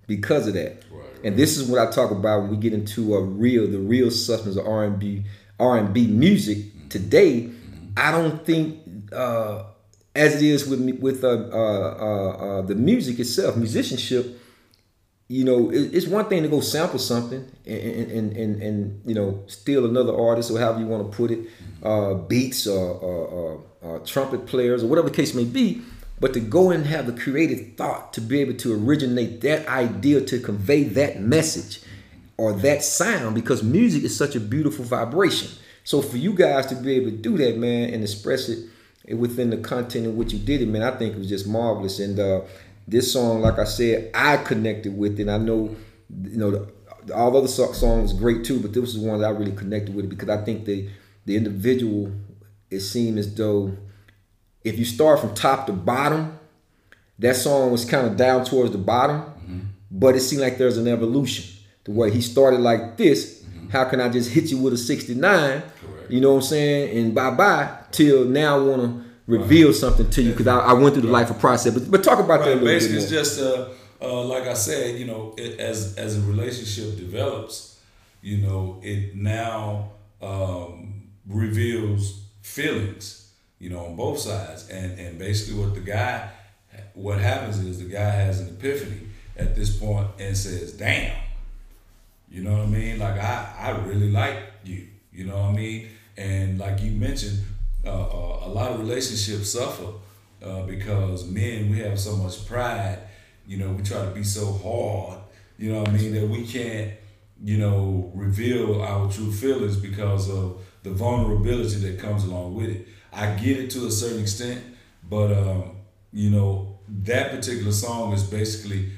because of that. Right, right. And this is what I talk about when we get into the real substance of R&B music today. Mm-hmm. I don't think as it is with the music itself, musicianship, you know, it's one thing to go sample something and you know, steal another artist or however you want to put it, mm-hmm. Beats or trumpet players or whatever the case may be. But to go and have the creative thought to be able to originate that idea, to convey that message or that sound, because music is such a beautiful vibration. So for you guys to be able to do that, man, and express it within the content in which you did it, man, I think it was just marvelous. And this song, like I said, I connected with it. And I know, you know, all the other songs great too, but this is one that I really connected with, because I think the individual, it seemed as though, if you start from top to bottom, that song was kind of down towards the bottom, mm-hmm. but it seemed like there's an evolution. The way he started like this, mm-hmm. how can I just hit you with a 69, correct. You know what I'm saying, and bye-bye, till now I want to reveal something to you, because I went through the life of process. But talk about that a little bit more. Basically, it's just, like I said, you know, as a relationship develops, you know, it now reveals feelings. You know, on both sides, and basically what happens is the guy has an epiphany at this point and says, "Damn," you know what I mean? Like I really like you, you know what I mean? And like you mentioned, a lot of relationships suffer because men, we have so much pride. You know, we try to be so hard, you know what I mean, that we can't, you know, reveal our true feelings because of the vulnerability that comes along with it. I get it to a certain extent, but, you know, that particular song is basically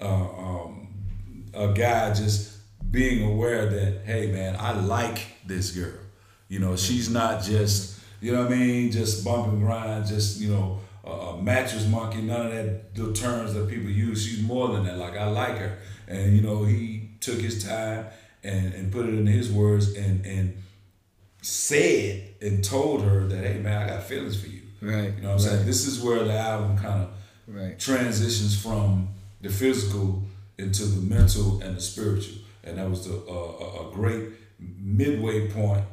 a guy just being aware that, hey, man, I like this girl. You know, she's not just, you know what I mean, just bump and grind, just, you know, a mattress monkey, none of that, the terms that people use. She's more than that. Like, I like her. And, you know, he took his time and put it in his words and said and told her that, hey, man, I got feelings for you. Right. You know what I'm saying? This is where the album kind of transitions from the physical into the mental and the spiritual. And that was a great midway point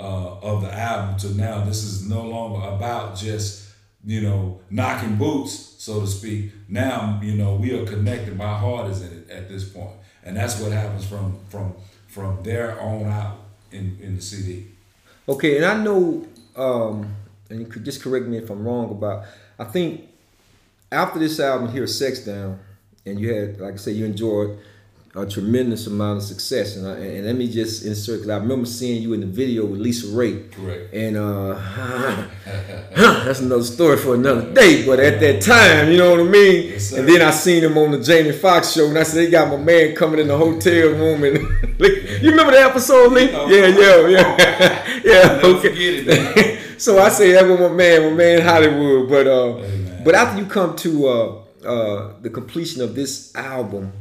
of the album to now. This is no longer about just, you know, knocking boots, so to speak. Now, you know, we are connected. My heart is in it at this point. And that's what happens from there on out in the CD. Okay, and I know, and you could just correct me if I'm wrong about, I think after this album here, Sex Down, and you had, like I said, you enjoyed a tremendous amount of success. And let me just insert, because I remember seeing you in the video with Lisa Ray. Correct. And that's another story for another day, but at that time, you know what I mean? Yes, and then I seen him on the Jamie Foxx show, and I said, they got my man coming in the hotel room. And you remember that episode, Link? Yeah. Yeah, okay. So I say that with my man Hollywood. But but after you come to the completion of this album,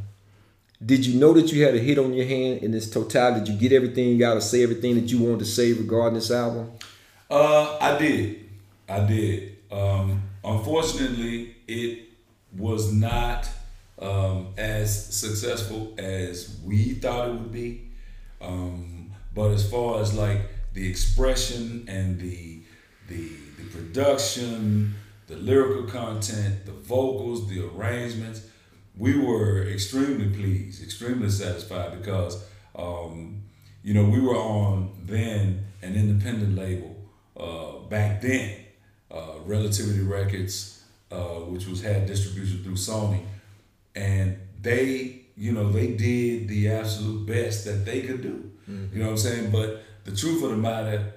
did you know that you had a hit on your hand in this totality? Did you get everything you got to say, everything that you wanted to say regarding this album? I did. Unfortunately, it was not as successful as we thought it would be. But as far as like the expression and the production, the lyrical content, the vocals, the arrangements, we were extremely pleased, extremely satisfied, because we were on then an independent label back then, Relativity Records, which had distribution through Sony, and they did the absolute best that they could do. Mm-hmm. You know what I'm saying? But the truth of the matter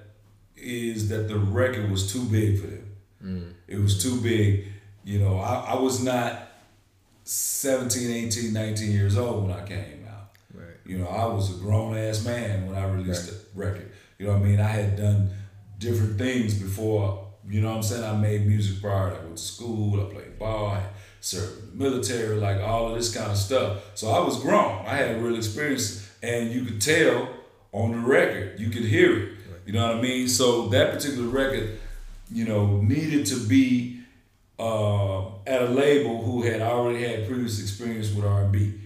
is that the record was too big for them. Mm. It was too big. You know, I was not 17, 18, 19 years old when I came out. Right. You know, I was a grown-ass man when I released the record. You know what I mean? I had done different things before, you know what I'm saying? I made music prior. I went to school, I played ball, I served in the military, like all of this kind of stuff. So I was grown. I had real experience, and you could tell on the record. You could hear it. Right. You know what I mean? So that particular record, you know, needed to be at a label who had already had previous experience with R&B,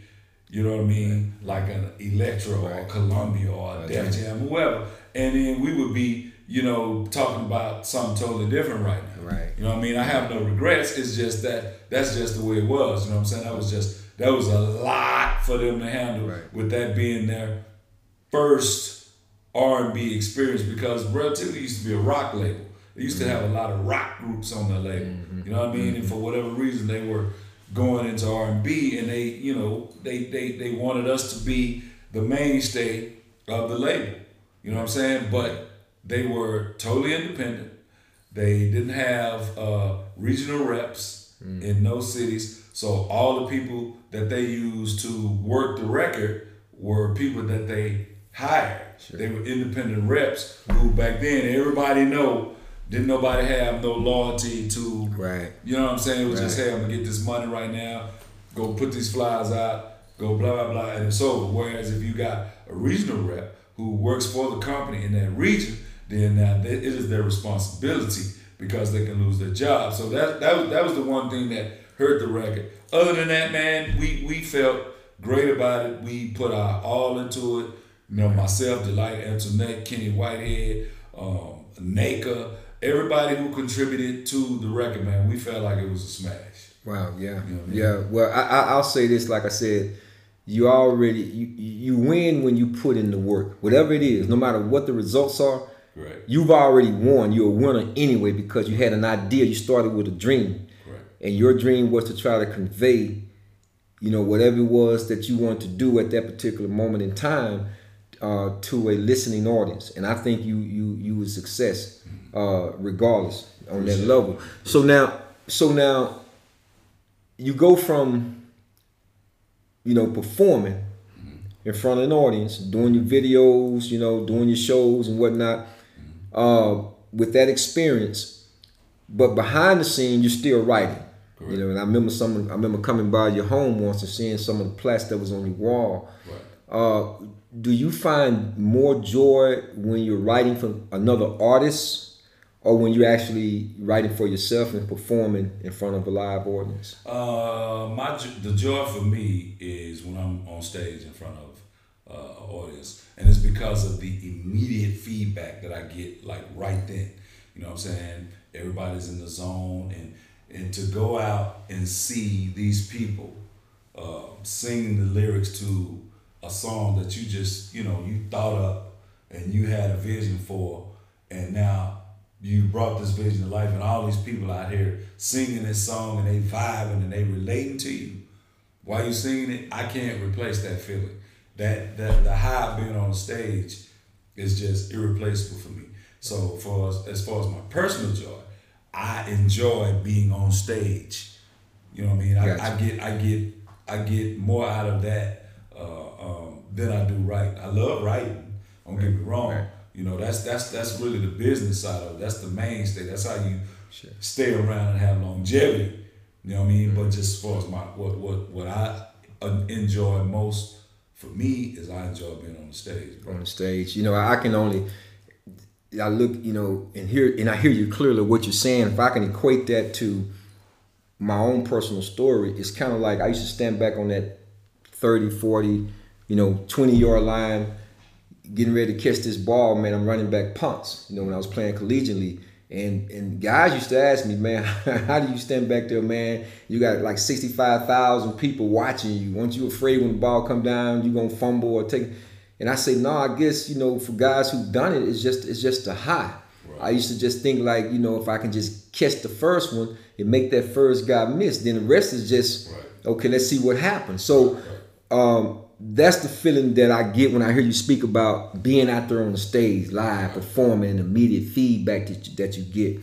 you know what I mean, like an Elektra or Columbia or Def Jam, whoever, and then we would be, you know, talking about something totally different right now. Right. You know what I mean? I have no regrets. It's just that's just the way it was. You know what I'm saying? That was a lot for them to handle, with that being their first R&B experience, because Relativity used to be a rock label. They used to have a lot of rock groups on their label, you know what I mean? And for whatever reason, they were going into R&B, and they, you know, they wanted us to be the mainstay of the label, you know what I'm saying? But they were totally independent. They didn't have regional reps in those cities, so all the people that they used to work the record were people that they hired. Sure. They were independent reps who back then, everybody know, didn't nobody have no loyalty to, you know what I'm saying? It was just, hey, I'm gonna get this money right now, go put these flyers out, go blah, blah, blah, and it's over. Whereas if you got a regional rep who works for the company in that region, then now it is their responsibility, because they can lose their job. So that was the one thing that hurt the record. Other than that, man, we felt great about it. We put our all into it. You know, myself, Delight, Antoinette, Kenny Whitehead, Naka, everybody who contributed to the record, man, we felt like it was a smash. Wow, yeah. You know what I mean? Yeah, well, I'll say this, like I said, you win when you put in the work. Whatever it is, no matter what the results are, you've already won. You're a winner anyway, because you had an idea. You started with a dream. Right. And your dream was to try to convey, you know, whatever it was that you wanted to do at that particular moment in time to a listening audience. And I think you were a success. Regardless on that level. So now you go from, you know, performing in front of an audience, doing your videos, you know, doing your shows and whatnot, with that experience, but behind the scene you're still writing. Correct. You know, and I remember coming by your home once and seeing some of the plaster that was on your wall. Do you find more joy when you're writing for another artist, or when you're actually writing for yourself and performing in front of a live audience? The joy for me is when I'm on stage in front of an audience, and it's because of the immediate feedback that I get, like right then. You know what I'm saying? Everybody's in the zone, and to go out and see these people singing the lyrics to a song that you just, you know, you thought up and you had a vision for, and now you brought this vision to life, and all these people out here singing this song and they vibing and they relating to you while you singing it. I can't replace that feeling. That the high of being on stage is just irreplaceable for me. So as far as my personal joy, I enjoy being on stage. You know what I mean? Gotcha. I get more out of that than I do writing. I love writing. Don't get me wrong. Right. You know, that's really the business side of it. That's the mainstay. That's how you stay around and have longevity. You know what I mean? Mm-hmm. But just as far as my what I enjoy most for me is I enjoy being on the stage. Bro. On the stage, you know, I hear you clearly what you're saying. If I can equate that to my own personal story, it's kind of like I used to stand back on that 30, 40, 20-yard line, getting ready to catch this ball, man. I'm running back punts, when I was playing collegiately. And guys used to ask me, man, how do you stand back there, man? You got like 65,000 people watching you. Aren't you afraid when the ball come down, you gonna fumble or take? And I say, no, I guess, for guys who've done it, it's just a high. Right. I used to just think like, if I can just catch the first one and make that first guy miss, then the rest is just, okay, let's see what happens. So that's the feeling that I get when I hear you speak about being out there on the stage, live, performing, and immediate feedback that you get.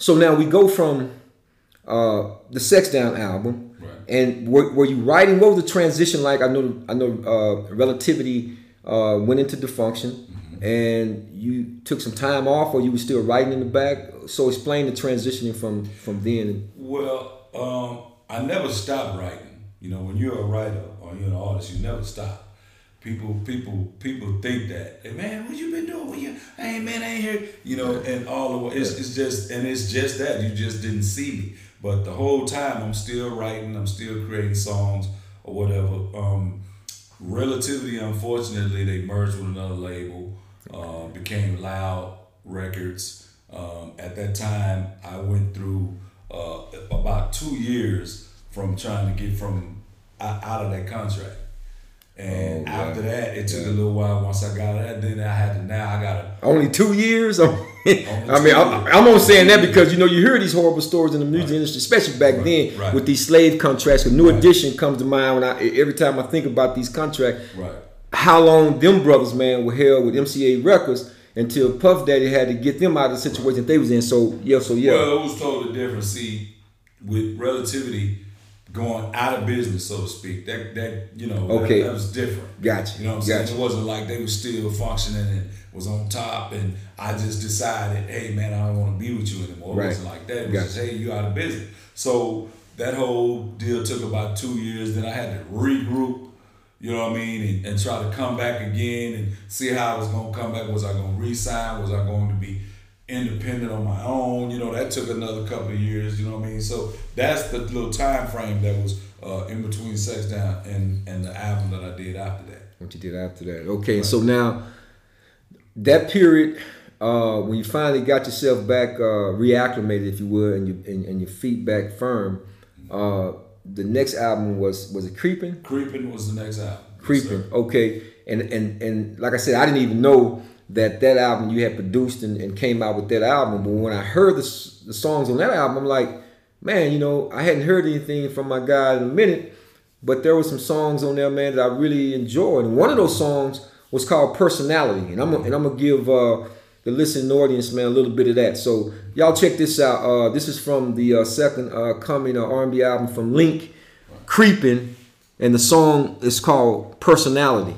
So now we go from the Sex Down album. And were you writing? What was the transition like? I know. Relativity went into defunction, and you took some time off, or you were still writing in the back. So explain the transitioning from then. Well, I never stopped writing. When you're a writer or you're an artist, you never stop. People think that. Hey, man, what you been doing? I ain't here. And all the way. It's just that you just didn't see me. But the whole time I'm still writing, I'm still creating songs or whatever. Relativity, unfortunately, they merged with another label, became Loud Records. At that time, I went through about 2 years from trying to get out of that contract. And after that, it took a little while. Once I got that, then only 2 years? I'm only saying that because, you hear these horrible stories in the music industry, especially back then with these slave contracts. A New Edition comes to mind when every time I think about these contracts. Right. How long them brothers, man, were held with MCA Records until Puff Daddy had to get them out of the situation they was in. So yeah. Well, it was totally different. See, with Relativity going out of business, so to speak. That was different. Gotcha. You know what I'm saying? It wasn't like they were still functioning and was on top and I just decided, hey man, I don't want to be with you anymore. It wasn't like that. It was just, hey, you out of business. So that whole deal took about 2 years. Then I had to regroup, and try to come back again and see how I was going to come back. Was I going to re-sign? Was I going to be independent on my own? That took another couple of years. So that's the little time frame that was in between Sex Down and the album that I did after that. What you did after that? Okay, right. So now that period when you finally got yourself back reacclimated, if you would, and your feet back firm, the next album was it Creeping? Creeping was the next album. Creeping. Yes, okay, and like I said, I didn't even know that album you had produced and came out with that album. But when I heard the songs on that album, I'm like, man, I hadn't heard anything from my guy in a minute, but there were some songs on there, man, that I really enjoyed. And one of those songs was called Personality. And I'm going to give the listening audience, man, a little bit of that. So y'all check this out. This is from the second coming R&B album from Link, Creeping. And the song is called Personality.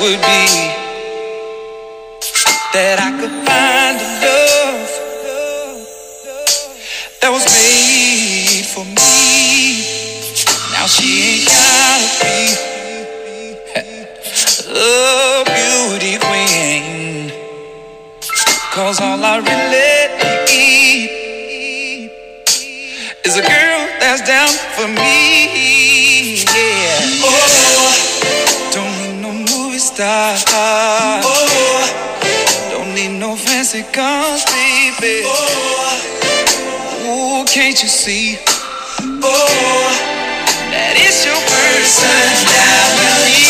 Would be that I could find a love that was made for me. Now she ain't gotta be. Love you. Cause all I really need is a girl that's down for me. Yeah. Oh, don't need no movie star. Oh, don't need no fancy guns, baby. Oh, can't you see? Oh, that is your personality.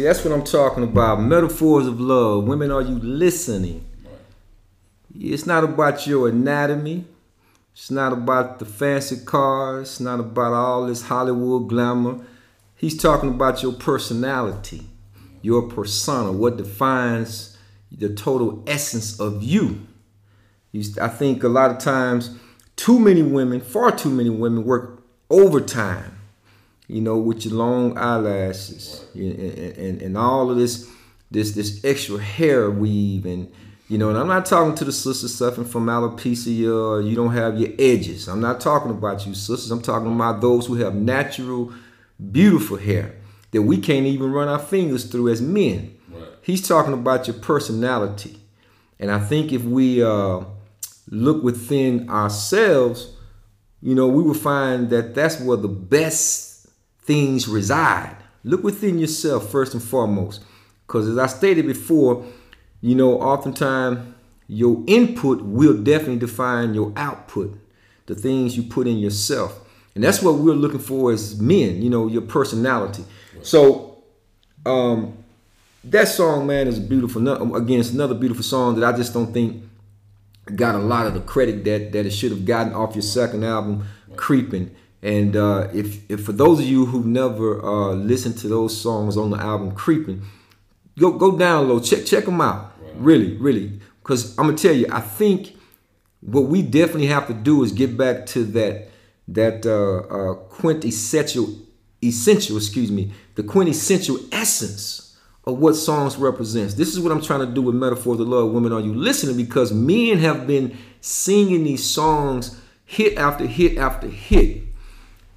That's what I'm talking about. Metaphors of love. Women, are you listening? It's not about your anatomy. It's not about the fancy cars. It's not about all this Hollywood glamour. He's talking about your personality, your persona, what defines the total essence of you. I think a lot of times too many women, far too many women, work overtime. You know, with your long eyelashes and all of this extra hair weave, and you know, and I'm not talking to the sisters suffering from alopecia or you don't have your edges. I'm not talking about you sisters. I'm talking about those who have natural, beautiful hair that we can't even run our fingers through as men. Right. He's talking about your personality, and I think if we look within ourselves, you know, we will find that that's where the best things reside. Look within yourself first and foremost, because as I stated before, you know, oftentimes your input will definitely define your output, the things you put in yourself. And that's what we're looking for as men, you know, your personality. So that song, man, is beautiful. Again, it's another beautiful song that I just don't think got a lot of the credit that it should have gotten off your second album, Creepin'. And if for those of you who've never listened to those songs on the album Creepin', go download, check them out. Wow. Really, really. Because I'm going to tell you, I think what we definitely have to do is get back to that quintessential essence of what songs represents. This is what I'm trying to do with Metaphors of Love. Women, are you listening? Because men have been singing these songs hit after hit after hit.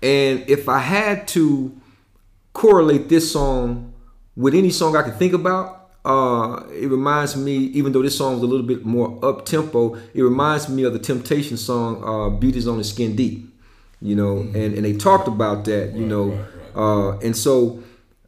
And if I had to correlate this song with any song I could think about, it reminds me, even though this song was a little bit more up-tempo, it reminds me of the Temptations song, Beauty's Only Skin Deep, you know, and they talked about that, you know. And so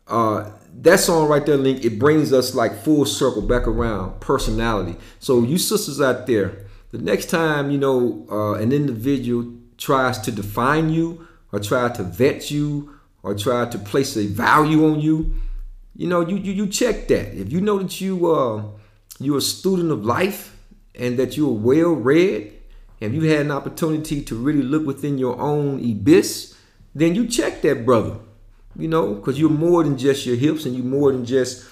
that song right there, Link, it brings us like full circle back around, personality. So you sisters out there, the next time, you know, an individual tries to define you, or try to vet you, or tried to place a value on you, you know, you check that. If you know that you're a student of life and that you're well read, and you had an opportunity to really look within your own abyss, then you check that brother, you know, because you're more than just your hips and you're more than just,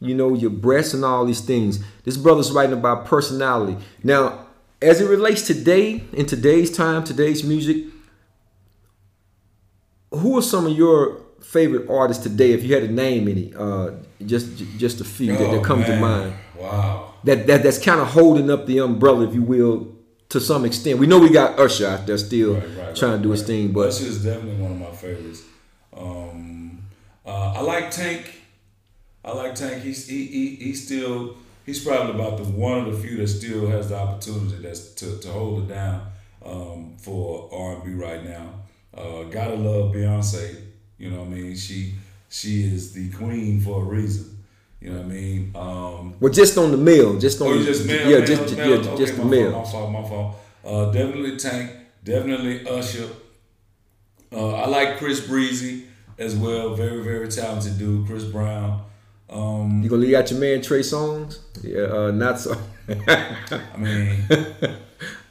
you know, your breasts and all these things. This brother's writing about personality. Now, as it relates today, in today's time, today's music, who are some of your favorite artists today? If you had to name any, just a few that come to mind. Wow. That's kind of holding up the umbrella, if you will, to some extent. We know we got Usher out there still trying to do his thing, but Usher is definitely one of my favorites. I like Tank. He's probably about the one of the few that still has the opportunity to hold it down for R&B right now. Gotta love Beyonce. You know what I mean? She is the queen for a reason. You know what I mean? Well, just on the mail, just the mail. Definitely Tank, definitely Usher. I like Chris Breezy as well. Very, very talented dude, Chris Brown. You gonna leave out your man Trey Songz? Yeah, not so. I mean,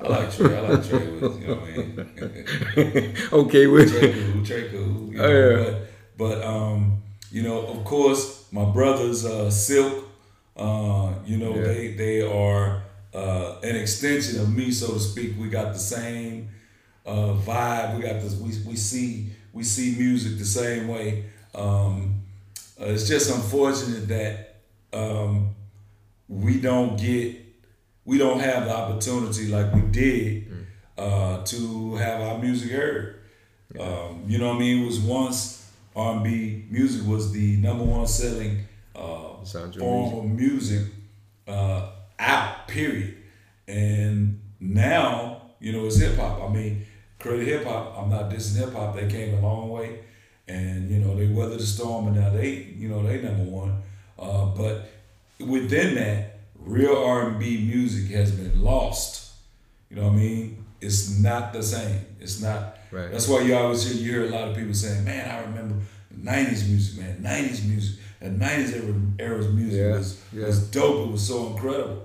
I like Trey. You know what I mean? Okay, with Trey cool. You know, of course, my brothers, Silk. They are an extension of me, so to speak. We got the same vibe. We got this. We see music the same way. It's just unfortunate that we don't have the opportunity like we did to have our music heard. You know what I mean? It was once R&B music was the #1 selling form of music out, period. And now, you know, it's hip hop. I mean, credit hip hop. I'm not dissing hip hop. They came a long way. And, you know, they weathered the storm, and now they #1. But within that, real R&B music has been lost. You know what I mean? It's not the same. It's not. Right. That's why you hear a lot of people saying, man, I remember 90s music, man. 90s music. And 90s era's music was dope. It was so incredible.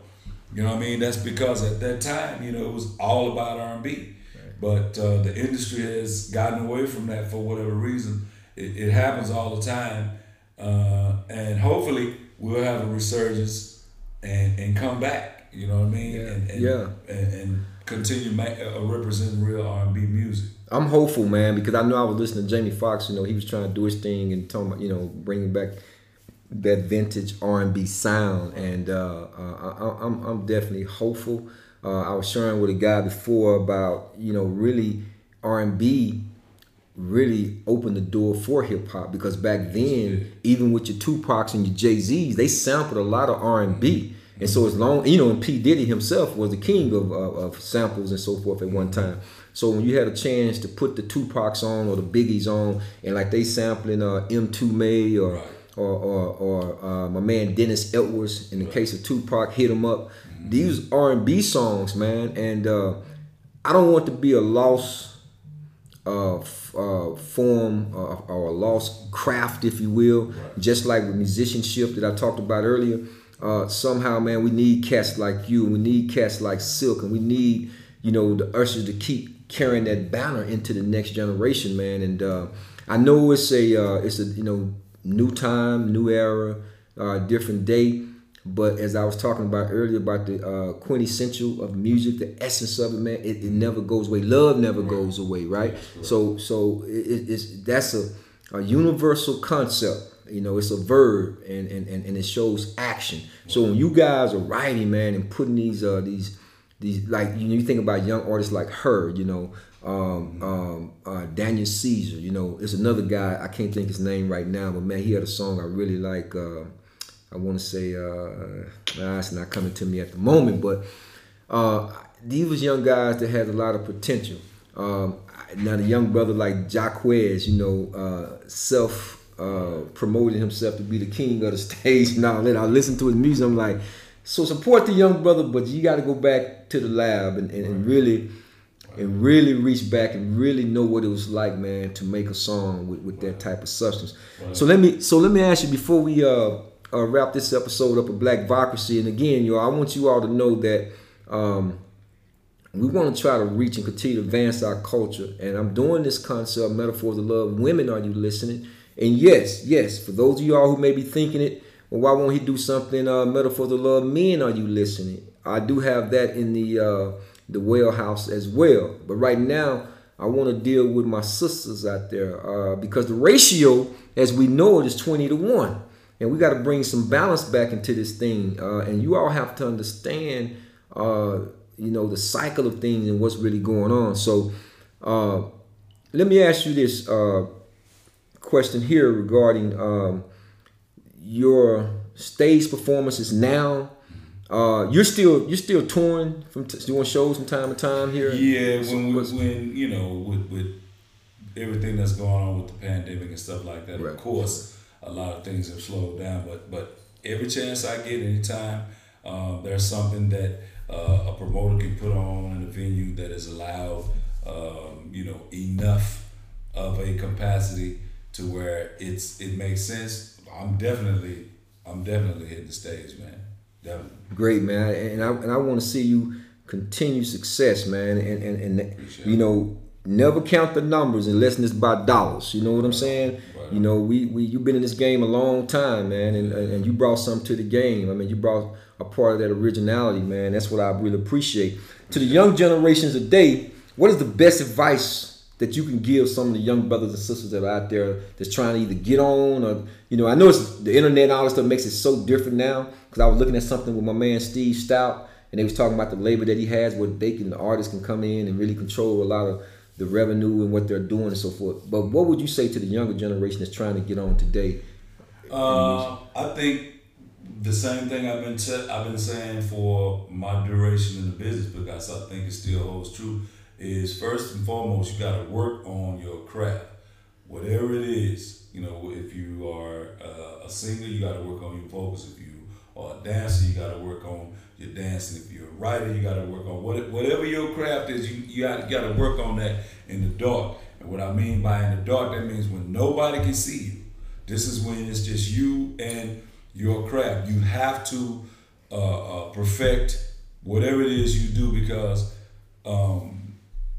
You know what I mean? That's because at that time, you know, it was all about R&B. Right. But the industry has gotten away from that for whatever reason. It happens all the time. And hopefully we'll have a resurgence and come back, you know what I mean? Yeah. And continue representing real R&B music. I'm hopeful, man, because I know I was listening to Jamie Foxx. You know, he was trying to do his thing and talking about, you know, bringing back that vintage R&B sound. And I'm definitely hopeful. I was sharing with a guy before about, you know, really R&B really opened the door for hip hop, because back then, even with your Tupacs and your Jay-Z's, they sampled a lot of R&B. And so as long, you know, and P. Diddy himself was the king of samples and so forth at one time. So when you had a chance to put the Tupacs on or the Biggies on, and like they sampling M2 May or my man Dennis Edwards in the case of Tupac, Hit 'Em Up. These R&B songs, man, and I don't want to be a lost form or a lost craft, if you will, just like with musicianship that I talked about earlier. Somehow, man, we need cats like you, we need cats like Silk, and we need, you know, the Ushers to keep carrying that banner into the next generation, man. And I know it's a you know, new time, new era, different day. But as I was talking about earlier about the quintessential of music, the essence of it, man, it never goes away. Love never goes away, right? Sure. So that's a universal concept. You know, it's a verb, and it shows action. So when you guys are writing, man, and putting these like, you know, you think about young artists like her, you know, Daniel Caesar, you know, it's another guy, I can't think his name right now, but man, he had a song I really like. I want to say, it's not coming to me at the moment, but these was young guys that had a lot of potential. Now the young brother like Jacquez, you know, promoting himself to be the king of the stage and all that. I listen to his music, I'm like, so support the young brother, but you got to go back to the lab and really and really reach back and really know what it was like, man, to make a song with that type of substance. Right. So let me ask you before we wrap this episode up of Blackvocracy. And again, y'all, I want you all to know that we want to try to reach and continue to advance our culture. And I'm doing this concept, Metaphors of Love. Women, are you listening? And yes, for those of y'all who may be thinking it, well, why won't he do something, Metaphors of Love? Men, are you listening? I do have that in the warehouse as well. But right now, I want to deal with my sisters out there because the ratio, as we know it, is 20-1. And we got to bring some balance back into this thing. And you all have to understand, the cycle of things and what's really going on. So let me ask you this question here regarding your stage performances now. You're still touring, from doing shows from time to time here. Yeah, with everything that's going on with the pandemic and stuff like that, right. Of course, a lot of things have slowed down. But every chance I get, anytime there's something that a promoter can put on in a venue that is allowed, enough of a capacity to where it makes sense. I'm definitely hitting the stage, man. Definitely. Great, man, and I want to see you continue success, man, and never count the numbers unless it's by dollars. You know what I'm saying? Right. You know, you've been in this game a long time, man, and you brought something to the game. I mean, you brought a part of that originality, man. That's what I really appreciate. To the young generations today, what is the best advice that you can give some of the young brothers and sisters that are out there that's trying to either get on or, I know it's the internet and all this stuff makes it so different now, because I was looking at something with my man Steve Stout, and they was talking about the label that he has where the artists can come in and really control a lot of the revenue and what they're doing and so forth. But what would you say to the younger generation that's trying to get on today? I think the same thing I've been saying for my duration in the business, because I think it still holds true. Is first and foremost, you got to work on your craft, whatever it is. If you are a singer, you got to work on your vocals. If you are a dancer, you got to work on your dancing. If you're a writer, you got to work on whatever your craft is. You got to work on that in the dark. And what I mean by in the dark, that means when nobody can see you. This is when it's just you and your craft. You have to perfect whatever it is you do, because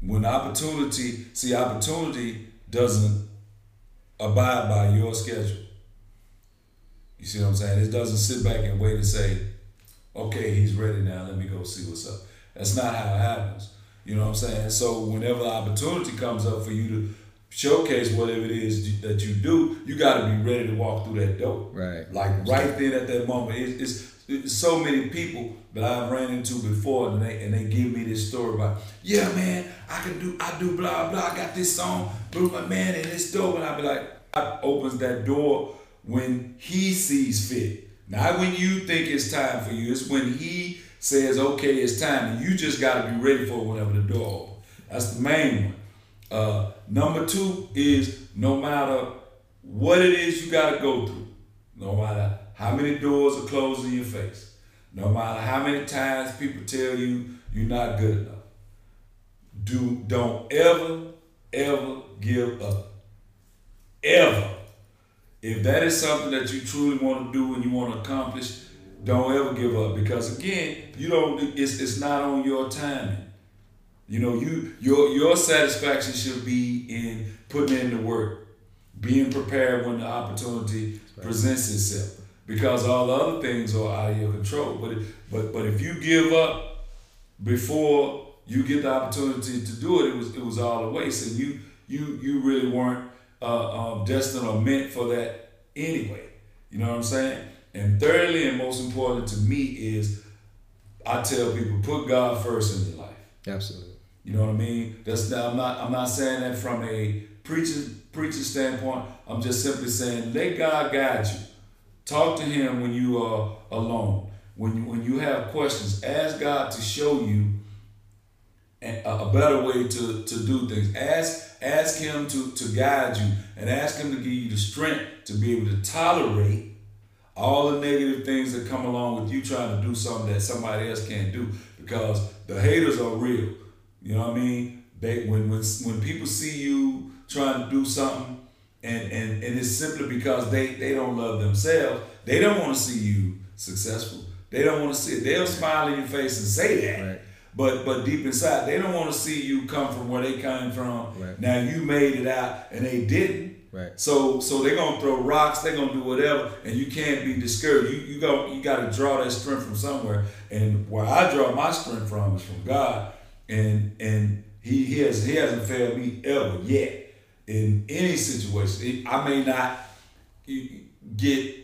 when opportunity doesn't abide by your schedule. You see what I'm saying? It doesn't sit back and wait and say, okay, he's ready now, let me go see what's up. That's not how it happens. You know what I'm saying? So whenever the opportunity comes up for you to showcase whatever it is that you do, you got to be ready to walk through that door. Right. Like right then at that moment. It's so many people that I've ran into before, and they give me this story about, yeah, man, I do blah, blah, I got this song, boom, my man, and this door. And I be like, God opens that door when he sees fit. Not when you think it's time for you. It's when he says, okay, it's time. And you just got to be ready for whenever the door opens. That's the main one. Number two is, no matter what it is you got to go through, no matter how many doors are closed in your face, no matter how many times people tell you you're not good enough, don't ever, ever give up. Ever. If that is something that you truly want to do and you want to accomplish, don't ever give up. Because again, it's not on your timing. Your satisfaction should be in putting in the work, being prepared when the opportunity presents itself. Because all the other things are out of your control. But if you give up before you get the opportunity to do it, it was all a waste, and you really weren't destined or meant for that anyway. You know what I'm saying? And thirdly, and most important to me is, I tell people, put God first in your life. Absolutely. You know what I mean? I'm not saying that from a preaching standpoint. I'm just simply saying, let God guide you. Talk to him when you are alone. When you have questions, ask God to show you a better way to do things. Ask him to guide you, and ask him to give you the strength to be able to tolerate all the negative things that come along with you trying to do something that somebody else can't do, because the haters are real. You know what I mean? They when people see you trying to do something and it's simply because they don't love themselves, they don't want to see you successful. They don't want to see it. They'll smile in your face and say that. Right. But deep inside, they don't want to see you come from where they came from. Right. Now you made it out and they didn't. Right. So they're gonna throw rocks, they're gonna do whatever, and you can't be discouraged. You gotta draw that strength from somewhere. And where I draw my strength from is from God. And he hasn't failed me ever yet in any situation. I may not get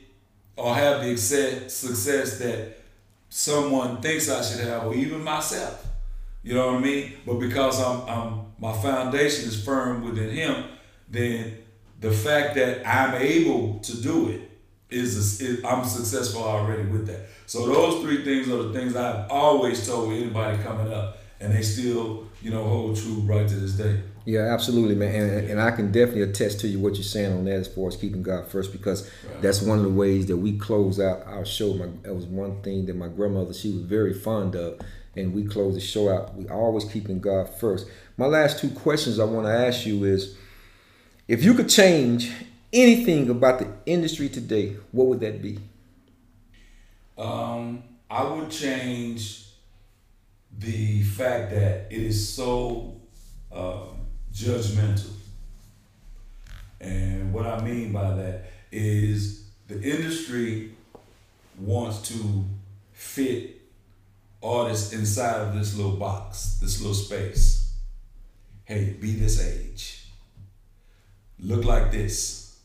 or have the success that someone thinks I should have, or even myself. You know what I mean? But because I'm my foundation is firm within Him, then the fact that I'm able to do it is I'm successful already with that. So those three things are the things I've always told anybody coming up, and they still, hold true right to this day. Yeah, absolutely, man. And I can definitely attest to you what you're saying on that as far as keeping God first, because that's one of the ways that we close out our show. That was one thing that my grandmother, she was very fond of, and we close the show out. We always keeping God first. My last two questions I want to ask you is, if you could change anything about the industry today, what would that be? I would change the fact that it is so judgmental. And what I mean by that is the industry wants to fit artists inside of this little box, this little space. Hey, be this age. Look like this,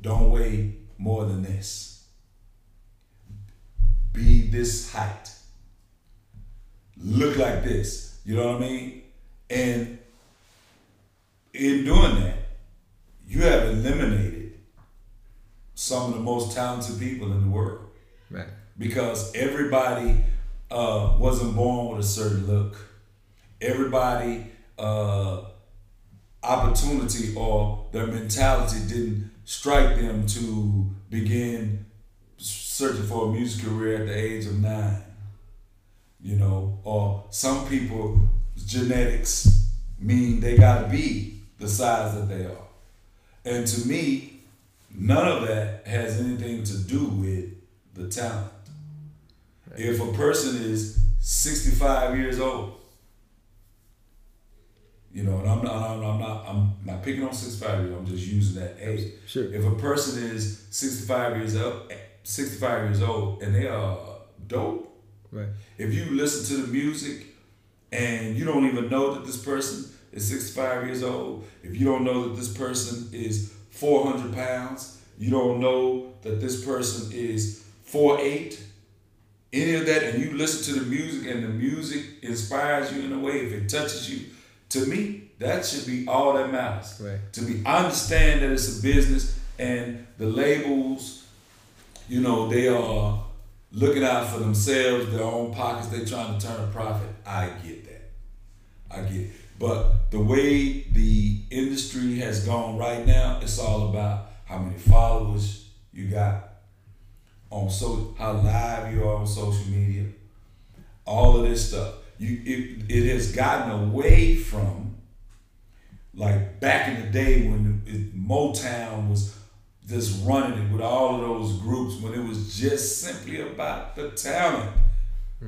don't weigh more than this, be this height, look like this, you know what I mean? And in doing that, you have eliminated some of the most talented people in the world. Right. Because everybody wasn't born with a certain look. Everybody, opportunity or their mentality didn't strike them to begin searching for a music career at the age of 9, or some people, genetics mean they gotta be the size that they are. And to me, none of that has anything to do with the talent. If a person is 65 years old, and I'm not picking on 65 years old, I'm just using that age. Sure. If a person is 65 years old and they are dope, right? If you listen to the music and you don't even know that this person is 65 years old, if you don't know that this person is 400 pounds, you don't know that this person is 4'8", any of that, and you listen to the music and the music inspires you in a way, if it touches you, to me, that should be all that matters. Right. To me, I understand that it's a business and the labels, they are looking out for themselves, their own pockets, they're trying to turn a profit. I get that. But the way the industry has gone right now, it's all about how many followers you got, how live you are on social media, all of this stuff. It has gotten away from, like back in the day when Motown was just running it with all of those groups, when it was just simply about the talent.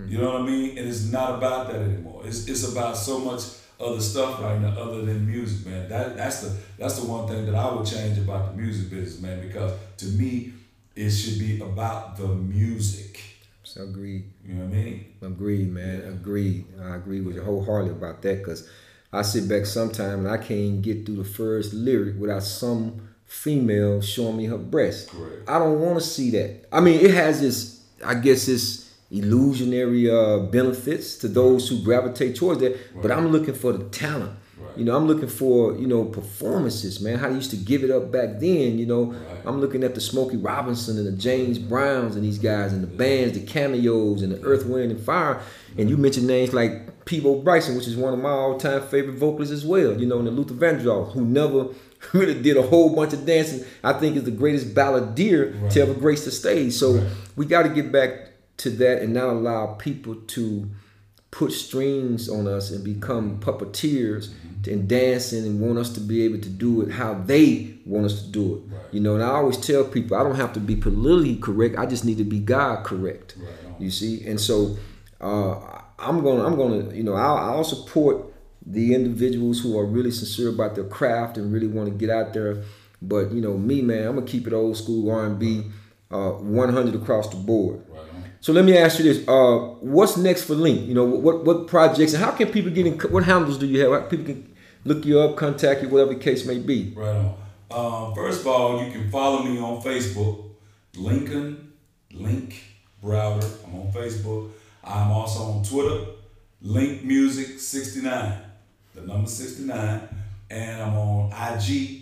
You know what I mean? And it's not about that anymore. It's about so much other stuff right now other than music, man. That's the one thing that I would change about the music business, man, because to me, it should be about the music. So agreed. You know what I mean? Agreed, man. Yeah. Agreed. I agree with you wholeheartedly about that, because I sit back sometime and I can't get through the first lyric without some female showing me her breasts. Correct. I don't want to see that. I mean, it has this, I guess, this illusionary benefits to those who gravitate towards that, right. But I'm looking for the talent. Right. I'm looking for, performances, man, how they used to give it up back then, right. I'm looking at the Smokey Robinson and the James Browns and these guys and the bands, the cameos and the Earth, Wind, and Fire. And you mentioned names like Peebo Bryson, which is one of my all-time favorite vocalists as well, and then Luther Vandross, who never really did a whole bunch of dancing, I think is the greatest balladeer right. to ever grace the stage. So right. we got to get back to that and not allow people to put strings on us and become puppeteers and dancing and want us to be able to do it how they want us to do it. Right. You know, and I always tell people, I don't have to be politically correct. I just need to be God correct. Right. You see? And so I'm gonna, you know, I'll support the individuals who are really sincere about their craft and really want to get out there. But, you know, me, man, I'm gonna keep it old school R&B, 100 across the board. Right. So let me ask you this: what's next for Link? You know, what projects and how can people get in? What handles do you have? How people can look you up, contact you, whatever the case may be. Right on. First of all, you can follow me on Facebook, Link Browder. I'm on Facebook. I'm also on Twitter, Link Music 69, the number 69, and I'm on IG,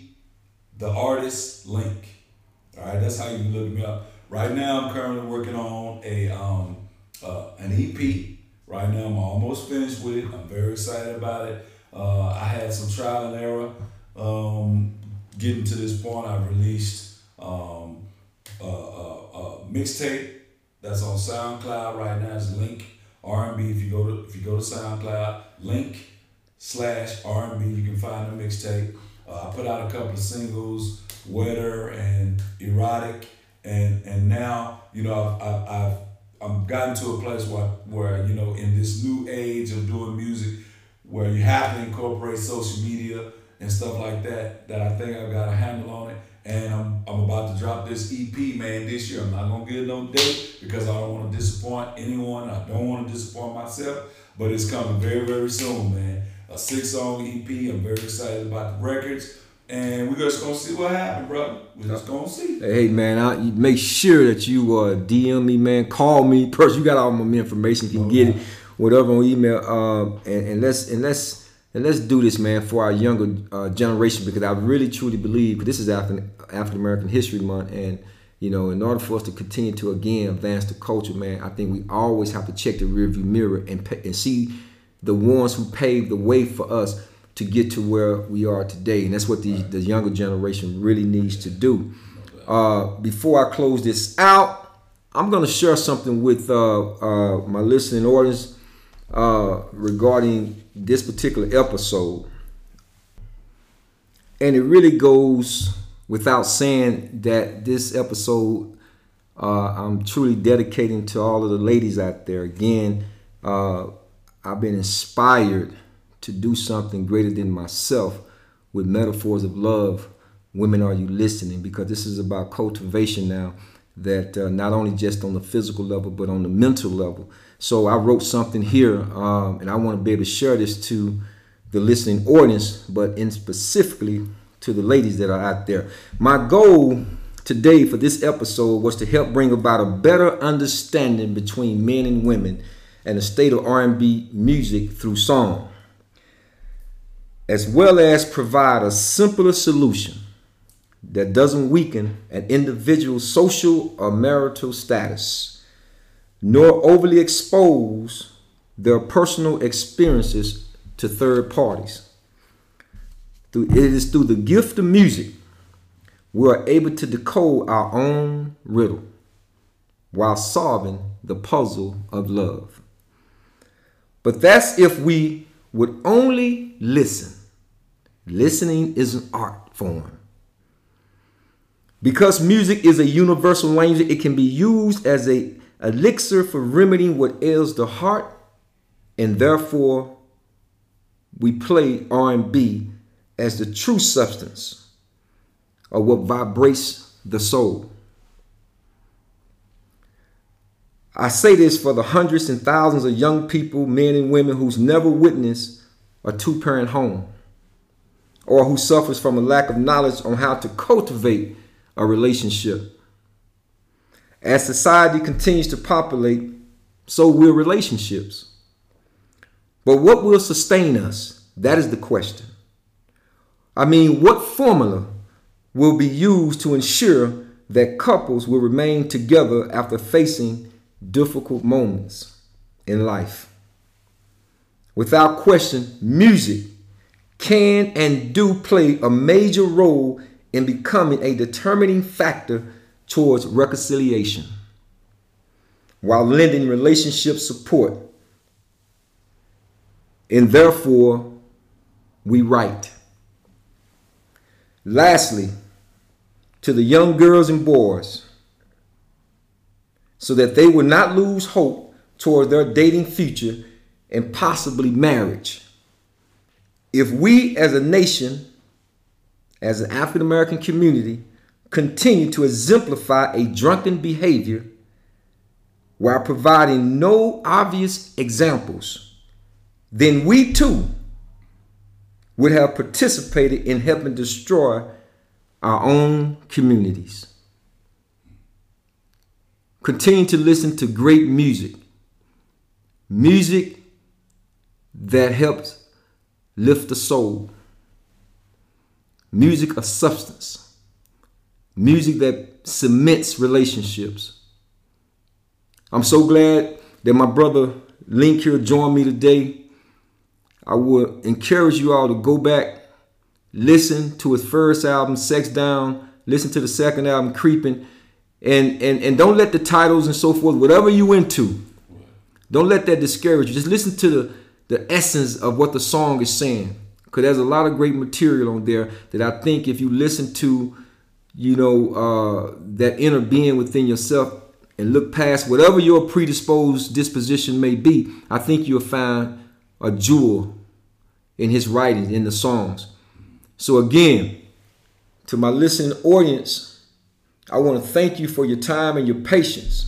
the artist Link. All right, that's how you can look me up. Right now, I'm currently working on an EP. Right now, I'm almost finished with it. I'm very excited about it. I had some trial and error getting to this point. I released a mixtape that's on SoundCloud right now. It's Link R&B. If you go to SoundCloud, Link/R&B, you can find the mixtape. I put out a couple of singles, Weather and Erotic. And now, you know, I've gotten to a place where, you know, in this new age of doing music, where you have to incorporate social media and stuff like that, that I think I've got a handle on it. And I'm about to drop this EP, man, this year. I'm not going to give no date because I don't want to disappoint anyone. I don't want to disappoint myself, but it's coming very, very soon, man. A 6-song EP. I'm very excited about the records. And we're just going to see what happens, brother. We're just going to see. Hey, man, make sure that you DM me, man. Call me. First, you got all my information. You can get it, whatever, on email. And let's do this, man, for our younger generation, because I really, truly believe this is African-American History Month. And, you know, in order for us to continue to, again, advance the culture, man, I think we always have to check the rearview mirror and see the ones who paved the way for us to get to where we are today. And that's what the younger generation really needs to do. Before I close this out, I'm going to share something with my listening audience regarding this particular episode. And it really goes without saying that this episode, I'm truly dedicating to all of the ladies out there. Again, I've been inspired to do something greater than myself with Metaphors of Love. Women, are you listening? Because this is about cultivation now, that not only just on the physical level, but on the mental level. So I wrote something here, and I want to be able to share this to the listening audience, but in specifically to the ladies that are out there. My goal today for this episode was to help bring about a better understanding between men and women and the state of R&B music through song, as well as provide a simpler solution that doesn't weaken an individual's social or marital status, nor overly expose their personal experiences to third parties. It is through the gift of music we are able to decode our own riddle while solving the puzzle of love. But that's if we would only listen. Listening is an art form. Because music is a universal language, it can be used as a elixir for remedying what ails the heart, and therefore we play R&B as the true substance of what vibrates the soul. I say this for the hundreds and thousands of young people, men and women, who's never witnessed a two-parent home, or who suffers from a lack of knowledge on how to cultivate a relationship. As society continues to populate, so will relationships. But what will sustain us? That is the question. I mean, what formula will be used to ensure that couples will remain together after facing difficult moments in life? Without question, music can and do play a major role in becoming a determining factor towards reconciliation, while lending relationship support and therefore we write. Lastly, to the young girls and boys, so that they will not lose hope toward their dating future and possibly marriage. If we as a nation, as an African American community, continue to exemplify a drunken behavior while providing no obvious examples, then we too would have participated in helping destroy our own communities. Continue to listen to great music, music that helps lift the soul, music of substance, music that cements relationships. I'm so glad that my brother Link here joined me today. I would encourage you all to go back, listen to his first album, Sex Down, listen to the second album, Creeping, and don't let the titles and so forth, whatever you into, don't let that discourage you. Just listen to the essence of what the song is saying. Because there's a lot of great material on there that I think if you listen to, that inner being within yourself and look past whatever your predisposed disposition may be, I think you'll find a jewel in his writings, in the songs. So again, to my listening audience, I want to thank you for your time and your patience.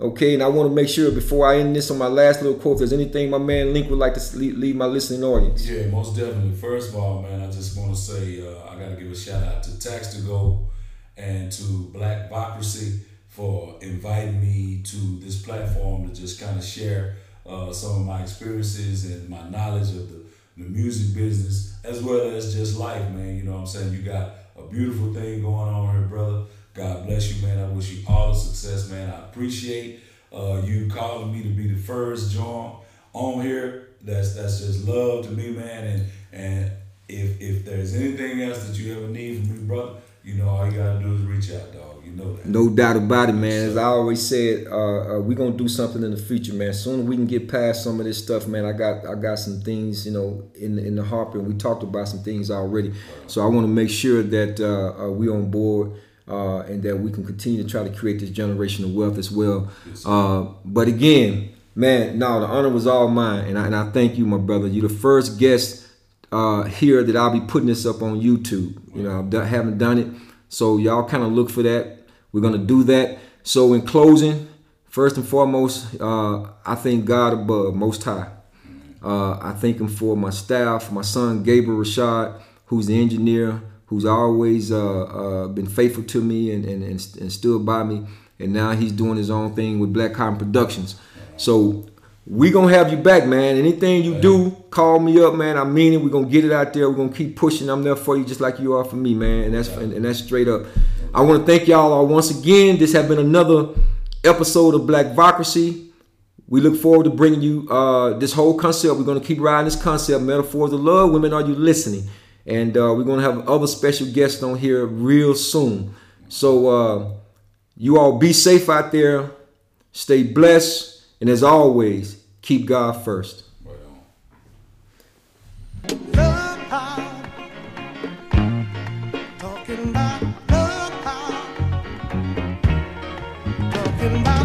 Okay, and I want to make sure before I end this on my last little quote, if there's anything my man Link would like to leave my listening audience. Yeah, most definitely. First of all, man, I just want to say I got to give a shout out to Tax2Go and to Blackvocracy for inviting me to this platform to just kind of share some of my experiences and my knowledge of the music business, as well as just life, man. You know what I'm saying? You got a beautiful thing going on here, brother. God bless you, man. I wish you all the success, man. I appreciate you calling me to be the first John on here. That's just love to me, man. And if there's anything else that you ever need from me, brother, you know, all you got to do is reach out, dog. You know that. No doubt about it, man. As I always said, we're going to do something in the future, man. As soon as we can get past some of this stuff, man, I got some things, in the hopper, and we talked about some things already. So I want to make sure that we're on board. And that we can continue to try to create this generational wealth as well. But again, man, no, the honor was all mine. And I thank you, my brother. You're the first guest here that I'll be putting this up on YouTube. I haven't done it. So y'all kind of look for that. We're going to do that. So in closing, first and foremost, I thank God above, Most High. I thank him for my staff, my son, Gabriel Rashad, who's the engineer, who's always been faithful to me and stood by me. And now he's doing his own thing with Black Cotton Productions. So we're going to have you back, man. Anything you do, call me up, man. I mean it. We're going to get it out there. We're going to keep pushing. I'm there for you just like you are for me, man. And that's straight up. I want to thank y'all all once again. This has been another episode of Blackvocracy. We look forward to bringing you this whole concept. We're going to keep riding this concept, Metaphors of Love. Women, are you listening? And we're going to have other special guests on here real soon. So you all be safe out there. Stay blessed. And as always, keep God first. Right on. Love power. Talking about love power. Talking about